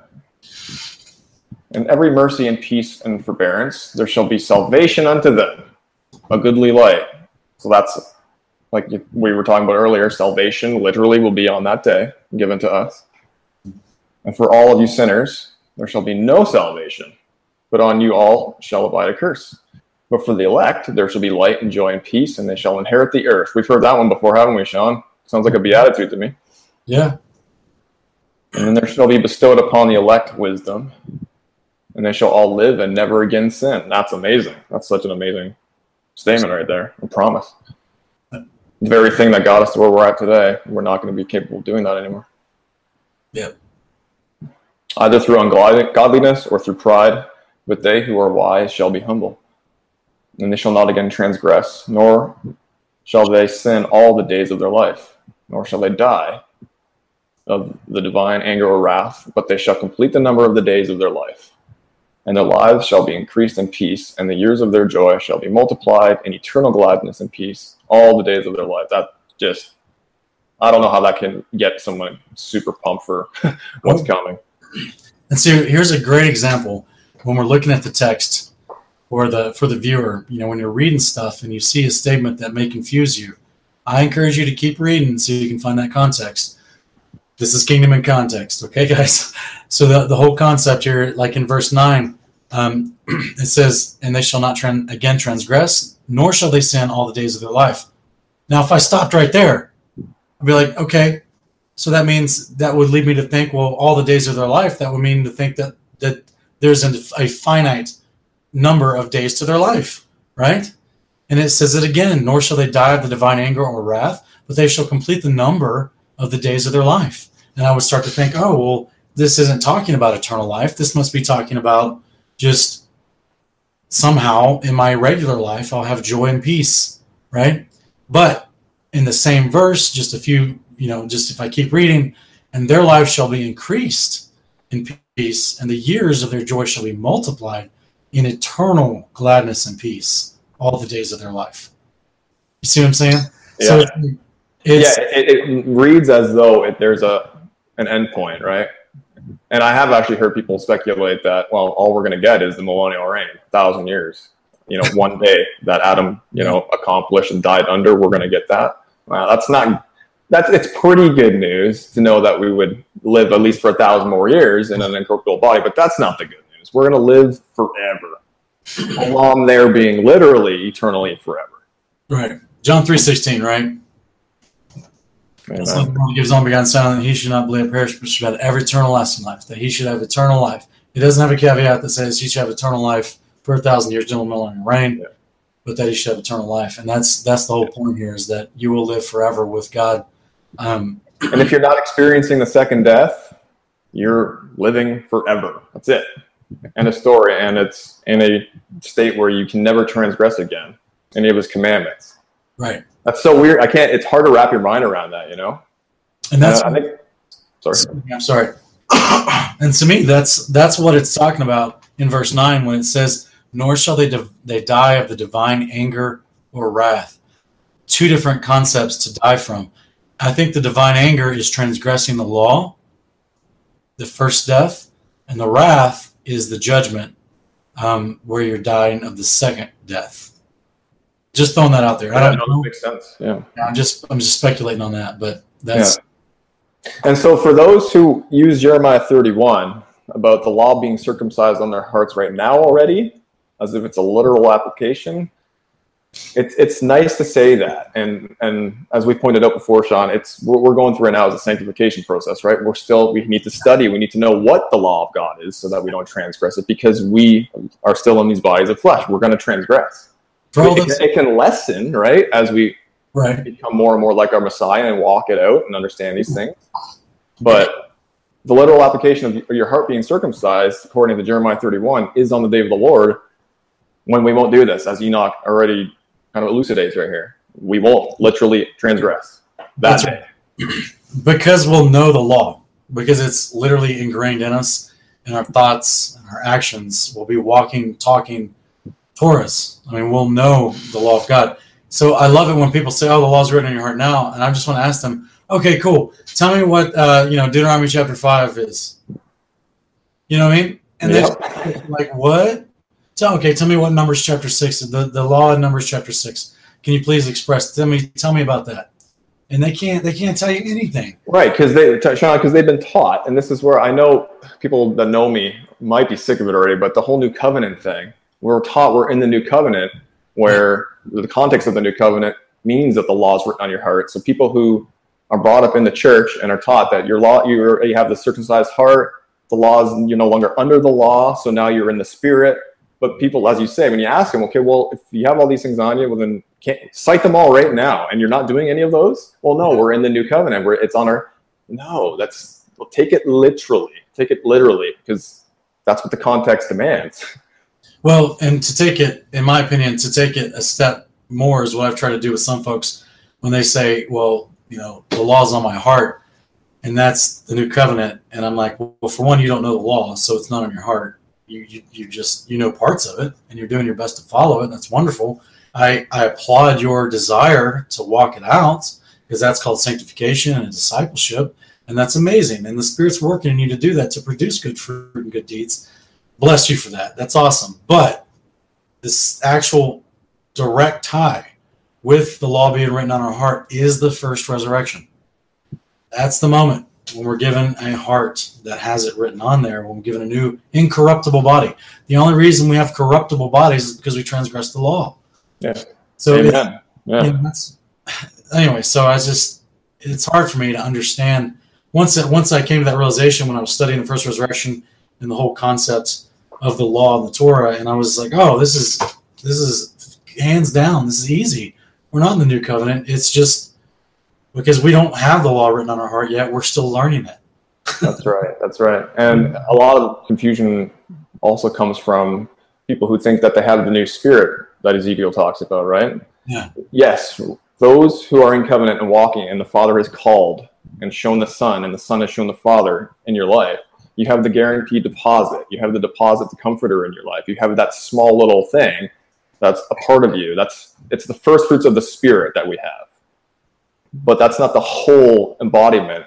And every mercy and peace and forbearance, there shall be salvation unto them, a goodly light. So that's, like we were talking about earlier, salvation literally will be on that day given to us. And for all of you sinners, there shall be no salvation, but on you all shall abide a curse. But for the elect, there shall be light and joy and peace, and they shall inherit the earth. We've heard that one before, haven't we, Sean? Sounds like a beatitude to me. Yeah. And then there shall be bestowed upon the elect wisdom, and they shall all live and never again sin. That's amazing. That's such an amazing statement right there, a promise. The very thing that got us to where we're at today, we're not going to be capable of doing that anymore. Yeah. Either through ungodliness or through pride, but they who are wise shall be humble, and they shall not again transgress, nor shall they sin all the days of their life. Nor shall they die of the divine anger or wrath, but they shall complete the number of the days of their life. And their lives shall be increased in peace, and the years of their joy shall be multiplied in eternal gladness and peace all the days of their life. That just, I don't know how that can get someone super pumped for what's coming. And so here's a great example when we're looking at the text or for the viewer, you know, when you're reading stuff and you see a statement that may confuse you. I encourage you to keep reading so you can find that context. This is kingdom in context, okay, guys? So the whole concept here, like in verse 9, it says, and they shall not again transgress, nor shall they sin all the days of their life. Now, if I stopped right there, I'd be like, okay, so that means that would lead me to think, well, all the days of their life, that would mean to think that there's a finite number of days to their life, right? And it says it again, nor shall they die of the divine anger or wrath, but they shall complete the number of the days of their life. And I would start to think, oh, well, this isn't talking about eternal life. This must be talking about just somehow in my regular life, I'll have joy and peace, right? But in the same verse, just a few, just if I keep reading, and their lives shall be increased in peace, and the years of their joy shall be multiplied in eternal gladness and peace all the days of their life. You see what I'm saying? Yeah. So it reads as though there's an end point, right? And I have actually heard people speculate that, well, all we're going to get is the millennial reign, 1,000 years. One day that Adam, accomplished and died under, we're going to get that. Wow, it's pretty good news to know that we would live at least for 1,000 more years in an incorruptible body, but that's not the good news. We're going to live forever. Along there being literally eternally forever. Right. John 3:16, right? Amen. God gives on begotten Son, that he should not believe perish, but should have every eternal lasting life, that he should have eternal life. It doesn't have a caveat that says he should have eternal life for 1,000 years, no millennial reign, but that he should have eternal life. And that's the whole point here, is that you will live forever with God. And if you're not experiencing the second death, you're living forever. That's it. And a story, and it's in a state where you can never transgress again any of his commandments. Right. That's so weird. It's hard to wrap your mind around that, And that's, I'm sorry. And to me, that's what it's talking about in verse 9 when it says, nor shall they die of the divine anger or wrath. Two different concepts to die from. I think the divine anger is transgressing the law, the first death, and the wrath is the judgment, where you're dying of the second death. Just throwing that out there. I don't know. That makes sense. Yeah. I'm just speculating on that, but that's. Yeah. And so for those who use Jeremiah 31 about the law being circumcised on their hearts right now already, as if it's a literal application, it's nice to say that. And as we pointed out before, Sean, we're going through it now as a sanctification process, right? We need to study. We need to know what the law of God is so that we don't transgress it, because we are still in these bodies of flesh. We're going to transgress. It can lessen, right, as we become more and more like our Messiah and walk it out and understand these things. But the literal application of your heart being circumcised, according to Jeremiah 31, is on the day of the Lord, when we won't do this, as Enoch already kind of elucidates right here. We won't literally transgress. That's right. Because we'll know the law, because it's literally ingrained in us, and our thoughts and our actions will be walking, talking for us. I mean, we'll know the law of God. So I love it when people say, oh, the law's written in your heart now. And I just want to ask them, okay, cool. Tell me what, Deuteronomy chapter 5 is. You know what I mean? And they're like, what? So, okay, tell me what Numbers chapter 6 is, the law in Numbers chapter 6. Can you please tell me about that? And they can't tell you anything. Right, because they've been taught, and this is where I know people that know me might be sick of it already, but the whole new covenant thing. We're taught we're in the new covenant, where the context of the new covenant means that the law is written on your heart. So people who are brought up in the church and are taught that you have the circumcised heart, the law is, you're no longer under the law, so now you're in the spirit. But people, as you say, when you ask them, okay, well, if you have all these things on you, well, then can't cite them all right now, and you're not doing any of those? Well, no, we're in the new covenant. Take it literally. Take it literally, because that's what the context demands. Well, and to take it, in my opinion, a step more is what I've tried to do with some folks when they say, well, the law's on my heart, and that's the new covenant. And I'm like, well, for one, you don't know the law, so it's not on your heart. You just know parts of it, and you're doing your best to follow it, and that's wonderful. I applaud your desire to walk it out, because that's called sanctification and discipleship, and that's amazing. And the Spirit's working in you to do that, to produce good fruit and good deeds. Bless you for that. That's awesome. But this actual direct tie with the law being written on our heart is the first resurrection. That's the moment when we're given a heart that has it written on there, when we're given a new incorruptible body. The only reason we have corruptible bodies is because we transgress the law. Yeah. So amen. Yeah. You know, that's, anyway, so I just, it's hard for me to understand. Once I came to that realization when I was studying the first resurrection and the whole concept of the law and the Torah, and I was like, oh, this is hands down, this is easy. We're not in the new covenant. It's just because we don't have the law written on our heart yet. We're still learning it. That's right. That's right. And a lot of confusion also comes from people who think that they have the new spirit that Ezekiel talks about, right? Yeah. Yes. Those who are in covenant and walking, and the Father has called and shown the Son, and the Son has shown the Father in your life, you have the guaranteed deposit. You have the deposit, the comforter in your life. You have that small little thing that's a part of you. It's the first fruits of the Spirit that we have. But that's not the whole embodiment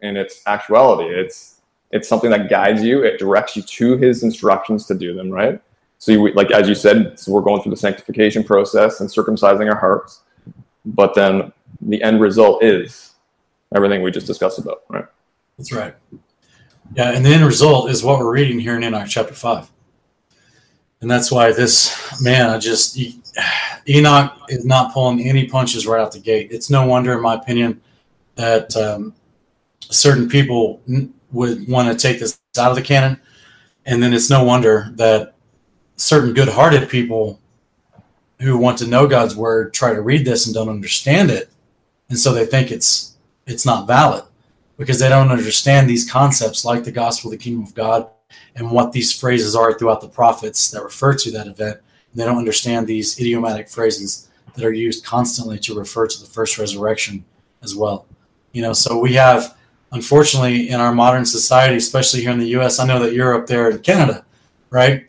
in its actuality. It's something that guides you. It directs you to his instructions to do them, right? So you, like as you said, so we're going through the sanctification process and circumcising our hearts. But then the end result is everything we just discussed about, right? That's right. Yeah, and the end result is what we're reading here in Enoch chapter 5. And that's why this, man, Enoch is not pulling any punches right out the gate. It's no wonder, in my opinion, that certain people would want to take this out of the canon. And then it's no wonder that certain good-hearted people who want to know God's word try to read this and don't understand it. And so they think it's not valid because they don't understand these concepts like the gospel of the kingdom of God and what these phrases are throughout the prophets that refer to that event. And they don't understand these idiomatic phrases that are used constantly to refer to the first resurrection as well. You know, so we have, unfortunately, in our modern society, especially here in the U.S., I know that you're up there in Canada, right?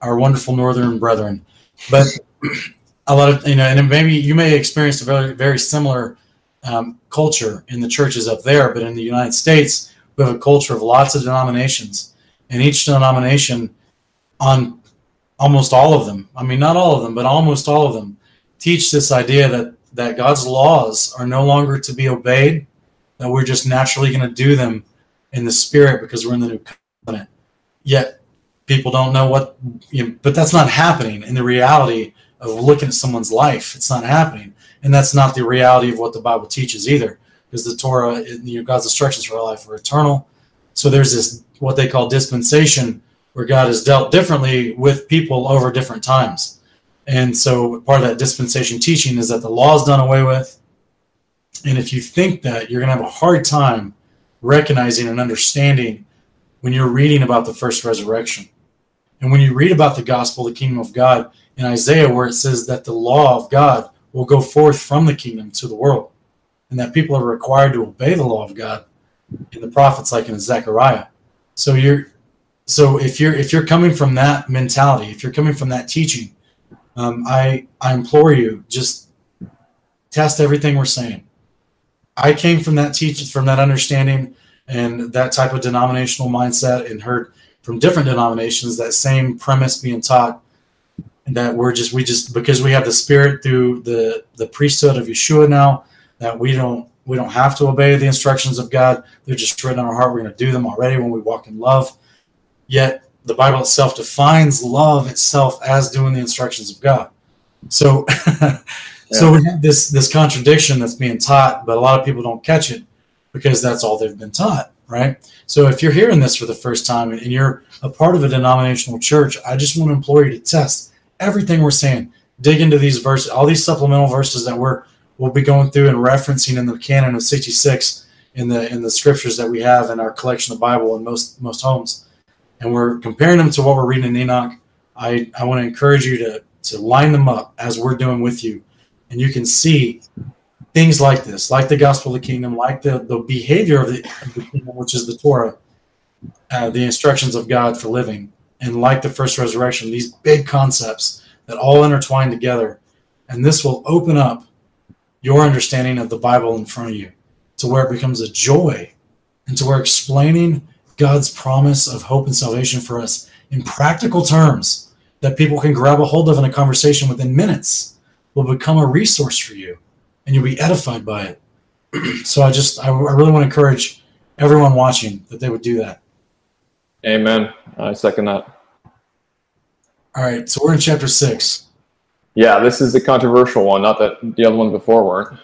Our wonderful northern brethren. But a lot of, you know, and maybe you may experience a very, very similar culture in the churches up there, but in the United States, we have a culture of lots of denominations. And each denomination, on almost all of them, I mean, not all of them, but almost all of them, teach this idea that God's laws are no longer to be obeyed, that we're just naturally going to do them in the Spirit because we're in the new covenant. Yet people don't know what, you know, but that's not happening in the reality of looking at someone's life. It's not happening. And that's not the reality of what the Bible teaches either, because the Torah, you know, God's instructions for our life are eternal. So there's this, what they call dispensation, where God has dealt differently with people over different times. And so part of that dispensation teaching is that the law is done away with. And if you think that, you're going to have a hard time recognizing and understanding when you're reading about the first resurrection. And when you read about the gospel, the kingdom of God, in Isaiah, where it says that the law of God will go forth from the kingdom to the world, and that people are required to obey the law of God, and the prophets like in Zechariah. So if you're coming from that mentality, if you're coming from that teaching, I implore you, just test everything we're saying. I came from that teaching, from that understanding, and that type of denominational mindset, and heard from different denominations that same premise being taught, that we just because we have the Spirit through the priesthood of Yeshua now, that we don't have to obey the instructions of God. They're just written on our heart. We're going to do them already when we walk in love. Yet the Bible itself defines love itself as doing the instructions of God. So yeah. So we have this contradiction that's being taught, but a lot of people don't catch it because that's all they've been taught, right? So if you're hearing this for the first time and you're a part of a denominational church, I just want to implore you to test everything we're saying. Dig into these verses, all these supplemental verses that we'll be going through and referencing in the canon of 66 in the scriptures that we have in our collection of Bible in most homes, and we're comparing them to what we're reading in Enoch. I want to encourage you to line them up as we're doing with you, and you can see things like this, like the gospel of the kingdom, like the behavior of the kingdom, which is the Torah, the instructions of God for living, and like the first resurrection, these big concepts that all intertwine together. And this will open up your understanding of the Bible in front of you to where it becomes a joy, and to where explaining God's promise of hope and salvation for us in practical terms that people can grab a hold of in a conversation within minutes will become a resource for you, and you'll be edified by it. So I really want to encourage everyone watching that they would do that. Amen. I second that. All right, so we're in chapter 6. Yeah, this is the controversial one, not that the other ones before weren't.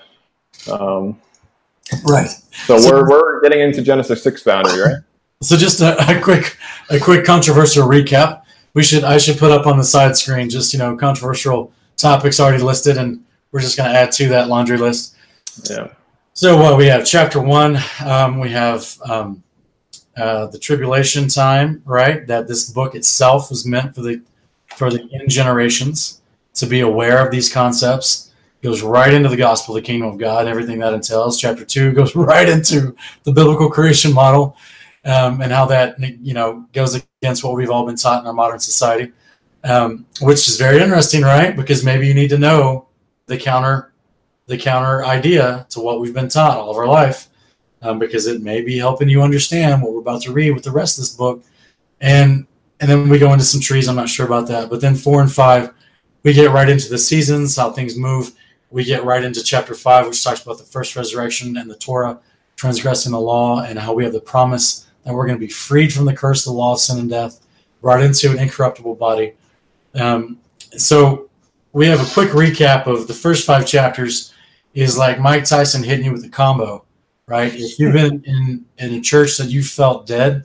Right. So we're getting into Genesis 6 boundary, right? So just a quick controversial recap. I should put up on the side screen just, you know, controversial topics already listed, and we're just going to add to that laundry list. Yeah. So what we have, chapter 1, we have the tribulation time, right? That this book itself was meant for the end generations to be aware of these concepts. It goes right into the gospel, the kingdom of God, everything that entails. Chapter 2 goes right into the biblical creation model, and how that, you know, goes against what we've all been taught in our modern society, which is very interesting, right? Because maybe you need to know the counter idea to what we've been taught all of our life, because it may be helping you understand what we're about to read with the rest of this book. And then we go into some trees. I'm not sure about that. But then 4 and 5, we get right into the seasons, how things move. We get right into chapter 5, which talks about the first resurrection and the Torah transgressing the law, and how we have the promise that we're going to be freed from the curse of the law of sin and death, brought into an incorruptible body. So we have a quick recap of the first 5 chapters. Is like Mike Tyson hitting you with a combo, right? If you've been in a church that you felt dead,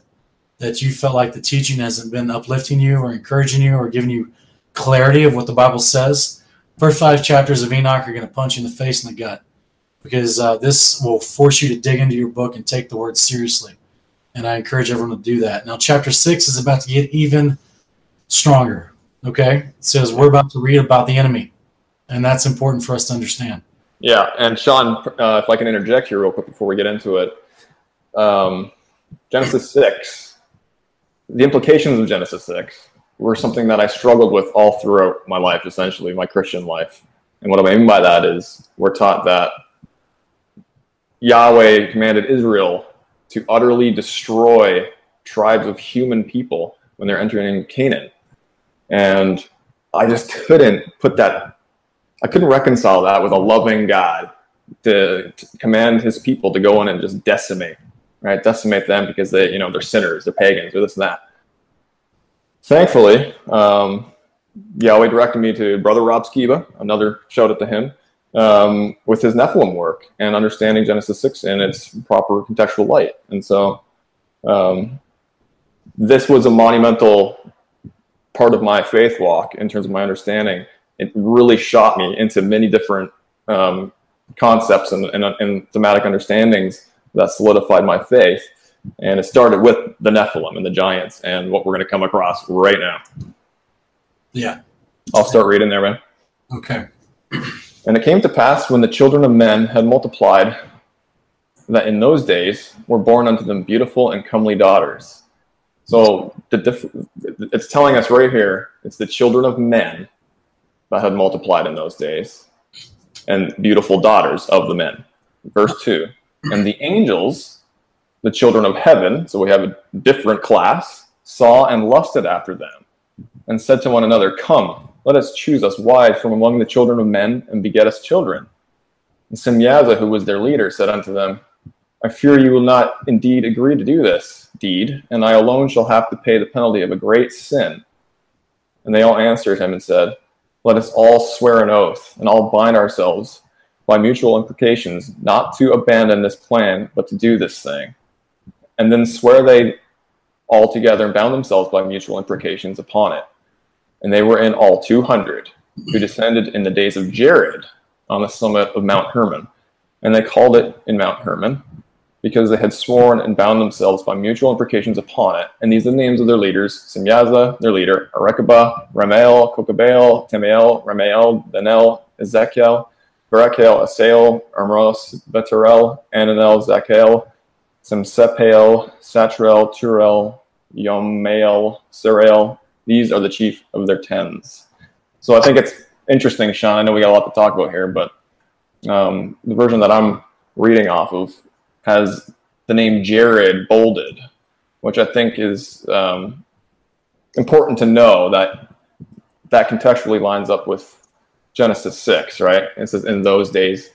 that you felt like the teaching hasn't been uplifting you or encouraging you or giving you clarity of what the Bible says, first 5 chapters of Enoch are going to punch you in the face and the gut, because this will force you to dig into your book and take the word seriously. And I encourage everyone to do that. Now, chapter 6 is about to get even stronger, okay? It says we're about to read about the enemy, and that's important for us to understand. Yeah, and Sean, if I can interject here real quick before we get into it, Genesis 6. The implications of Genesis 6 were something that I struggled with all throughout my life, essentially, my Christian life. And what I mean by that is we're taught that Yahweh commanded Israel to utterly destroy tribes of human people when they're entering Canaan. And I just couldn't put that, I couldn't reconcile that with a loving God to command his people to go in and just decimate. Right, decimate them because they, you know, they're sinners, they're pagans, they're this and that. Thankfully, Yahweh directed me to Brother Rob Skiba, another shout out to him, with his Nephilim work and understanding Genesis 6 in its proper contextual light. And so this was a monumental part of my faith walk in terms of my understanding. It really shot me into many different concepts and thematic understandings that solidified my faith, and it started with the Nephilim and the giants and what we're going to come across right now. Yeah. I'll start reading there, man. Okay. And it came to pass when the children of men had multiplied, that in those days were born unto them beautiful and comely daughters. So it's telling us right here, it's the children of men that had multiplied in those days, and beautiful daughters of the men. Verse 2. And the angels, the children of heaven, so we have a different class, saw and lusted after them, and said to one another, Come, let us choose us wives from among the children of men, and beget us children. And Semyaza, who was their leader, said unto them, I fear you will not indeed agree to do this deed, and I alone shall have to pay the penalty of a great sin. And they all answered him and said, Let us all swear an oath, and all bind ourselves by mutual implications, not to abandon this plan, but to do this thing. And then swear they all together and bound themselves by mutual imprecations upon it. And they were in all 200, who descended in the days of Jared on the summit of Mount Hermon. And they called it in Mount Hermon, because they had sworn and bound themselves by mutual imprecations upon it. And these are the names of their leaders: Semyaza, their leader, Arekabah, Ramael, Kokabel, Tamael, Ramael, Danel, Ezekiel, Barakel, Asael, Amros, Betarel, Ananel, Zachael, Semsepael, Satrel, Turel, Yomael, Sarael. These are the chief of their tens. So I think it's interesting, Sean. I know we got a lot to talk about here, but the version that I'm reading off of has the name Jared bolded, which I think is important to know that contextually lines up with Genesis 6, right? It says, in those days,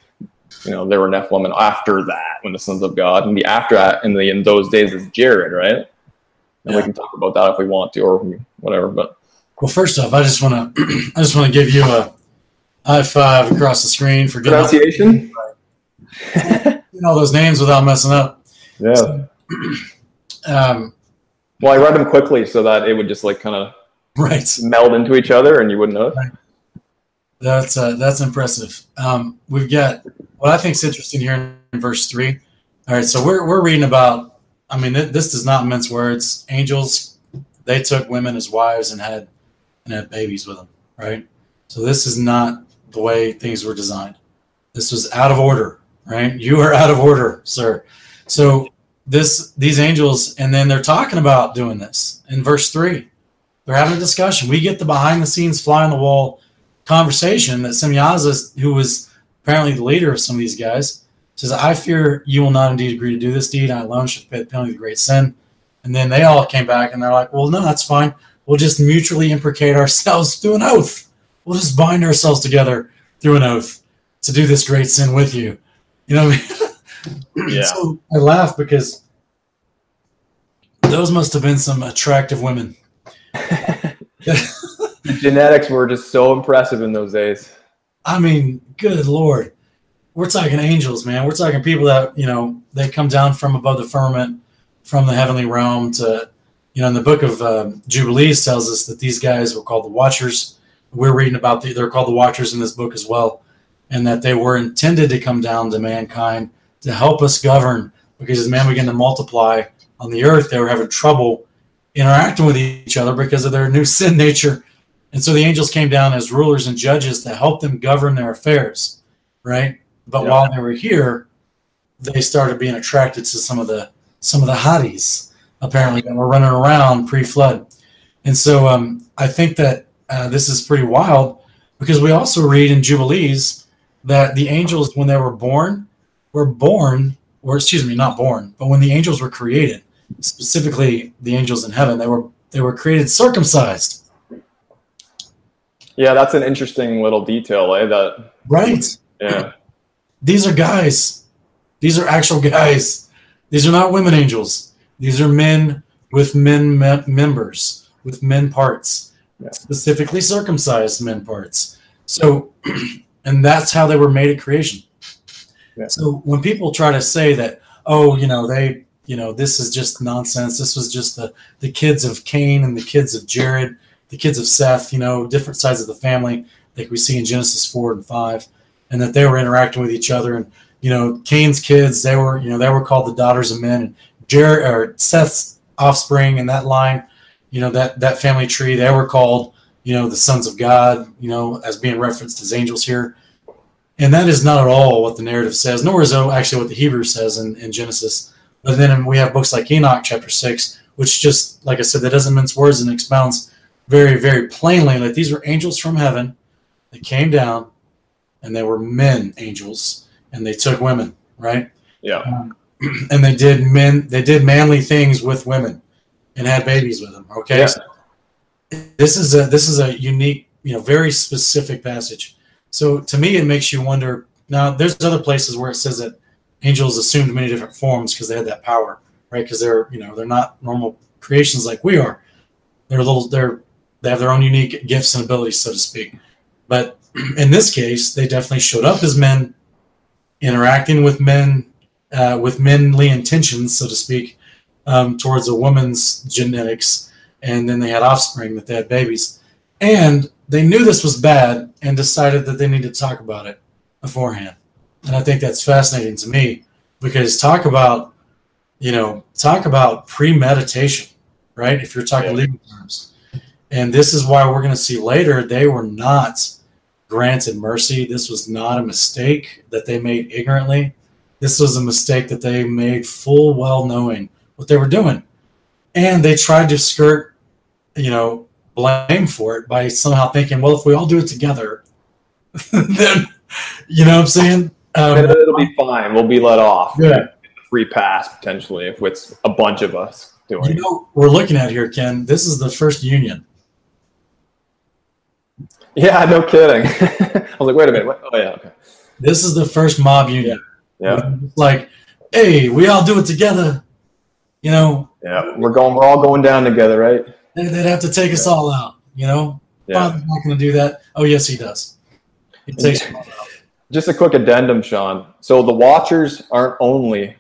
you know, there were Nephilim, and after that, when the sons of God, and the after that, and the in those days is Jared, right? And we can talk about that if we want to, or whatever. But well, first off, I just want to, I just want to give you a high five across the screen for pronunciation. You know those names without messing up. Yeah. So, well, I read them quickly so that it would just like kind of meld into each other, and you wouldn't know it. Right. That's impressive. We've got what I think is interesting here in verse 3. All right, so we're reading about, I mean, this does not mince words. Angels, they took women as wives and had babies with them, right? So this is not the way things were designed. This was out of order, right? You are out of order, sir. So these angels, and then they're talking about doing this in verse 3. They're having a discussion. We get the behind the scenes fly on the wall conversation that Semyaza, who was apparently the leader of some of these guys, says, I fear you will not indeed agree to do this deed. I alone should pay the penalty of the great sin. And then they all came back and they're like, well, no, that's fine. We'll just mutually imprecate ourselves through an oath. We'll just bind ourselves together through an oath to do this great sin with you. You know what I mean? Yeah. So I laugh because those must have been some attractive women. The genetics were just so impressive in those days. I mean, good Lord. We're talking angels, man. We're talking people that, you know, they come down from above the firmament, from the heavenly realm to, you know, in the book of Jubilees tells us that these guys were called the Watchers. We're reading about they're called the Watchers in this book as well, and that they were intended to come down to mankind to help us govern, because as man began to multiply on the earth, they were having trouble interacting with each other because of their new sin nature. And so the angels came down as rulers and judges to help them govern their affairs, right? But while they were here, they started being attracted to some of the hotties, apparently, that were running around pre-flood. And so I think that this is pretty wild, because we also read in Jubilees that the angels, when they when the angels were created, specifically the angels in heaven, they were created circumcised. Yeah, that's an interesting little detail, eh? That, right. Yeah. These are guys. These are actual guys. These are not women angels. These are men with men members, with men parts, specifically circumcised men parts. So, and that's how they were made at creation. Yeah. So when people try to say that, oh, you know, this is just nonsense. This was just the kids of Cain and the kids of Jared, the kids of Seth, you know, different sides of the family, like we see in Genesis 4 and 5, and that they were interacting with each other. And, you know, Cain's kids, they were called the daughters of men. And Seth's offspring in that line, you know, that family tree, they were called, you know, the sons of God, you know, as being referenced as angels here. And that is not at all what the narrative says, nor is that actually what the Hebrews says in Genesis. But then we have books like Enoch chapter 6, which just, like I said, that doesn't mince words and expounds very, very plainly that these were angels from heaven that came down, and they were men angels, and they took women, right? Yeah. And they did manly things with women and had babies with them. Okay. Yeah. So this is a unique, you know, very specific passage. So to me, it makes you wonder. Now, there's other places where it says that angels assumed many different forms because they had that power, right? Because they're not normal creations like we are. They have their own unique gifts and abilities, so to speak. But in this case, they definitely showed up as men, interacting with men, with menly intentions, so to speak, towards a woman's genetics. And then they had offspring, that they had babies. And they knew this was bad and decided that they needed to talk about it beforehand. And I think that's fascinating to me, because talk about premeditation, right? If you're talking legal terms. And this is why we're going to see later they were not granted mercy. This was not a mistake that they made ignorantly. This was a mistake that they made full well knowing what they were doing. And they tried to skirt, you know, blame for it by somehow thinking, well, if we all do it together, then, you know what I'm saying? It'll be fine. We'll be let off. Yeah. We'll get a free pass, potentially, if it's a bunch of us doing it. You know, we're looking at here, Ken, this is the first union. Yeah, no kidding. I was like, wait a minute. What? Oh, yeah. Okay. This is the first mob unit. Yeah. Like, hey, we all do it together. You know? Yeah, we're all going down together, right? They'd have to take us all out, you know? Yeah. Father's not going to do that. Oh, yes, he does. He takes us all out. Just a quick addendum, Sean. So the watchers aren't only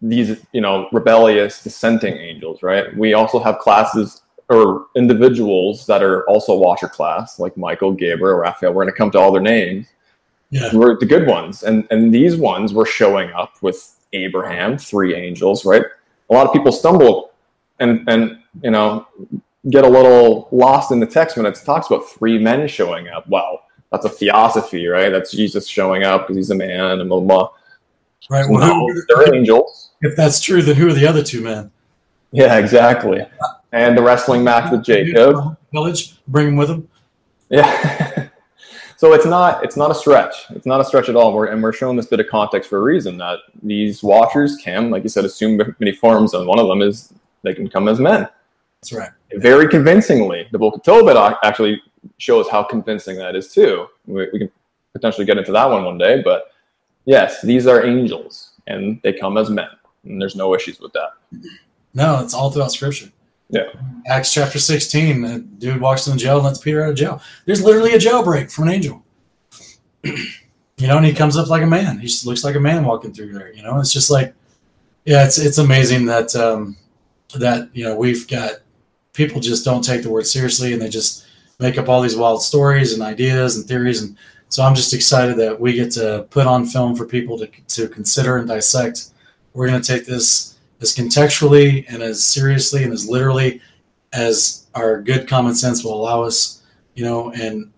these, you know, rebellious dissenting angels, right? We also have classes or individuals that are also watcher class, like Michael, Gabriel, Raphael. We're going to come to all their names. Yeah. We're the good ones. And these ones were showing up with Abraham, three angels, right? A lot of people stumble and you know, get a little lost in the text when it talks about three men showing up. Wow, that's a theosophy, right? That's Jesus showing up because he's a man and blah, blah. Right. Well, no, they're angels. If that's true, then who are the other two men? Yeah, exactly. And the wrestling match with Jacob. Village, bring him with him. Yeah. So it's not a stretch. It's not a stretch at all. We're showing this bit of context for a reason, that these watchers can, like you said, assume many forms, and one of them is they can come as men. That's right. Very convincingly. The Book of Tobit actually shows how convincing that is too. We can potentially get into that one day, but yes, these are angels, and they come as men, and there's no issues with that. No, it's all throughout Scripture. Yeah. Acts chapter 16, the dude walks in jail and lets Peter out of jail. There's literally a jailbreak from an angel. You know, and he comes up like a man. He just looks like a man walking through there, you know? It's just like, yeah, it's amazing that, you know, we've got people just don't take the word seriously, and they just make up all these wild stories and ideas and theories. And so I'm just excited that we get to put on film for people to consider and dissect. We're going to take this as contextually and as seriously and as literally as our good common sense will allow us, you know, and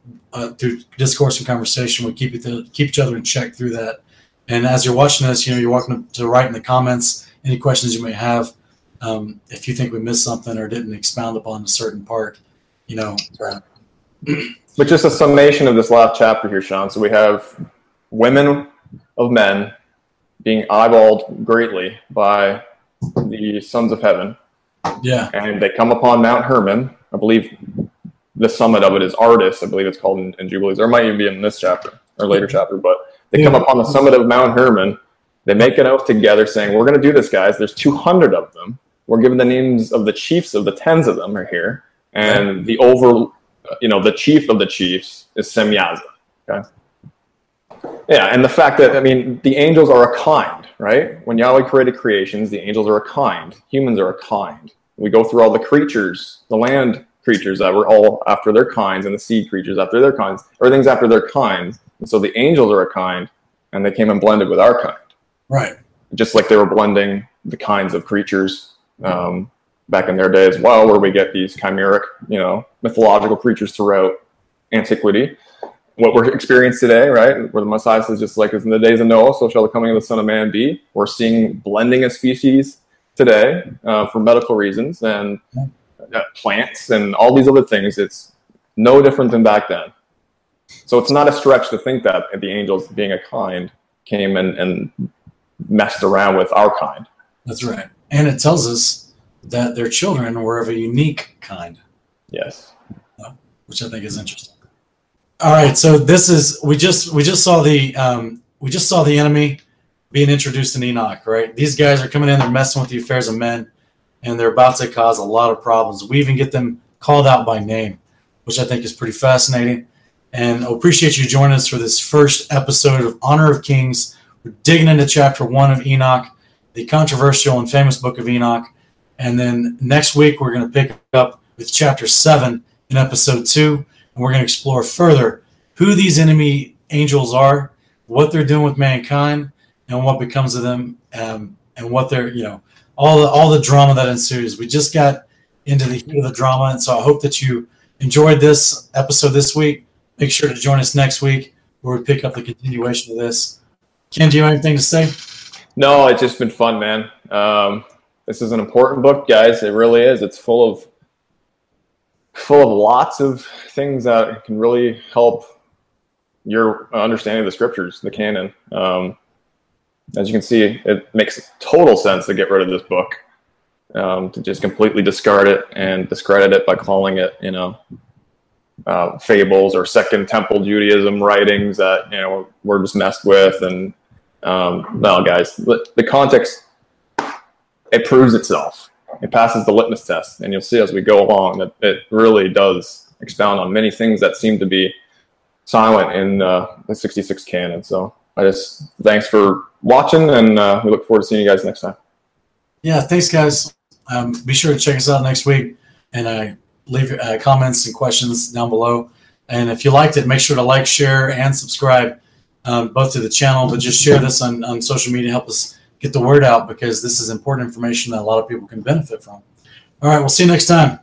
through discourse and conversation, we keep each other in check through that. And as you're watching this, you know, you're welcome to write in the comments any questions you may have. If you think we missed something or didn't expound upon a certain part, you know. But just a summation of this last chapter here, Sean. So we have women of men being eyeballed greatly by the sons of heaven. Yeah. And they come upon Mount Hermon. I believe the summit of it is Ardis. I believe it's called in Jubilees. Or it might even be in this chapter or later chapter. But they come upon the summit of Mount Hermon. They make an oath together saying, we're going to do this, guys. There's 200 of them. We're given the names of the chiefs of the tens of them are here. And the the chief of the chiefs is Semyaza. Okay. Yeah, and the fact that, I mean, the angels are a kind, right? When Yahweh created creations, the angels are a kind. Humans are a kind. We go through all the creatures, the land creatures that were all after their kinds, and the sea creatures after their kinds. Everything's after their kinds. And so the angels are a kind, and they came and blended with our kind. Right. Just like they were blending the kinds of creatures back in their day as well, where we get these chimeric, you know, mythological creatures throughout antiquity. What we're experiencing today, right, where the Messiah says, just like as in the days of Noah, so shall the coming of the Son of Man be. We're seeing blending of species today for medical reasons and plants and all these other things. It's no different than back then. So it's not a stretch to think that the angels, being a kind, came and messed around with our kind. That's right. And it tells us that their children were of a unique kind. Yes. Which I think is interesting. All right, so this is we just saw the enemy being introduced in Enoch, right? These guys are coming in, they're messing with the affairs of men, and they're about to cause a lot of problems. We even get them called out by name, which I think is pretty fascinating. And I appreciate you joining us for this first episode of Honor of Kings. We're digging into chapter 1 of Enoch, the controversial and famous book of Enoch. And then next week, we're going to pick up with chapter 7 in episode 2. And we're going to explore further who these enemy angels are, what they're doing with mankind, and what becomes of them, and what they're, you know, all the drama that ensues. We just got into the heat of the drama. And so I hope that you enjoyed this episode this week. Make sure to join us next week where we pick up the continuation of this. Ken, do you have anything to say? No, it's just been fun, man. This is an important book, guys. It really is. It's full of lots of things that can really help your understanding of the scriptures, the canon. As you can see, it makes total sense to get rid of this book, to just completely discard it and discredit it by calling it, you know, fables or Second Temple Judaism writings that, you know, were just messed with. And no, guys, the context, it proves itself. It passes the litmus test, and you'll see as we go along that it really does expound on many things that seem to be silent in the 66 canon. So I just, thanks for watching, and we look forward to seeing you guys next time. Yeah, thanks, guys. Be sure to check us out next week, and leave comments and questions down below. And if you liked it, make sure to like, share, and subscribe, both to the channel, but just share this on social media. Help us get the word out, because this is important information that a lot of people can benefit from. All right, we'll see you next time.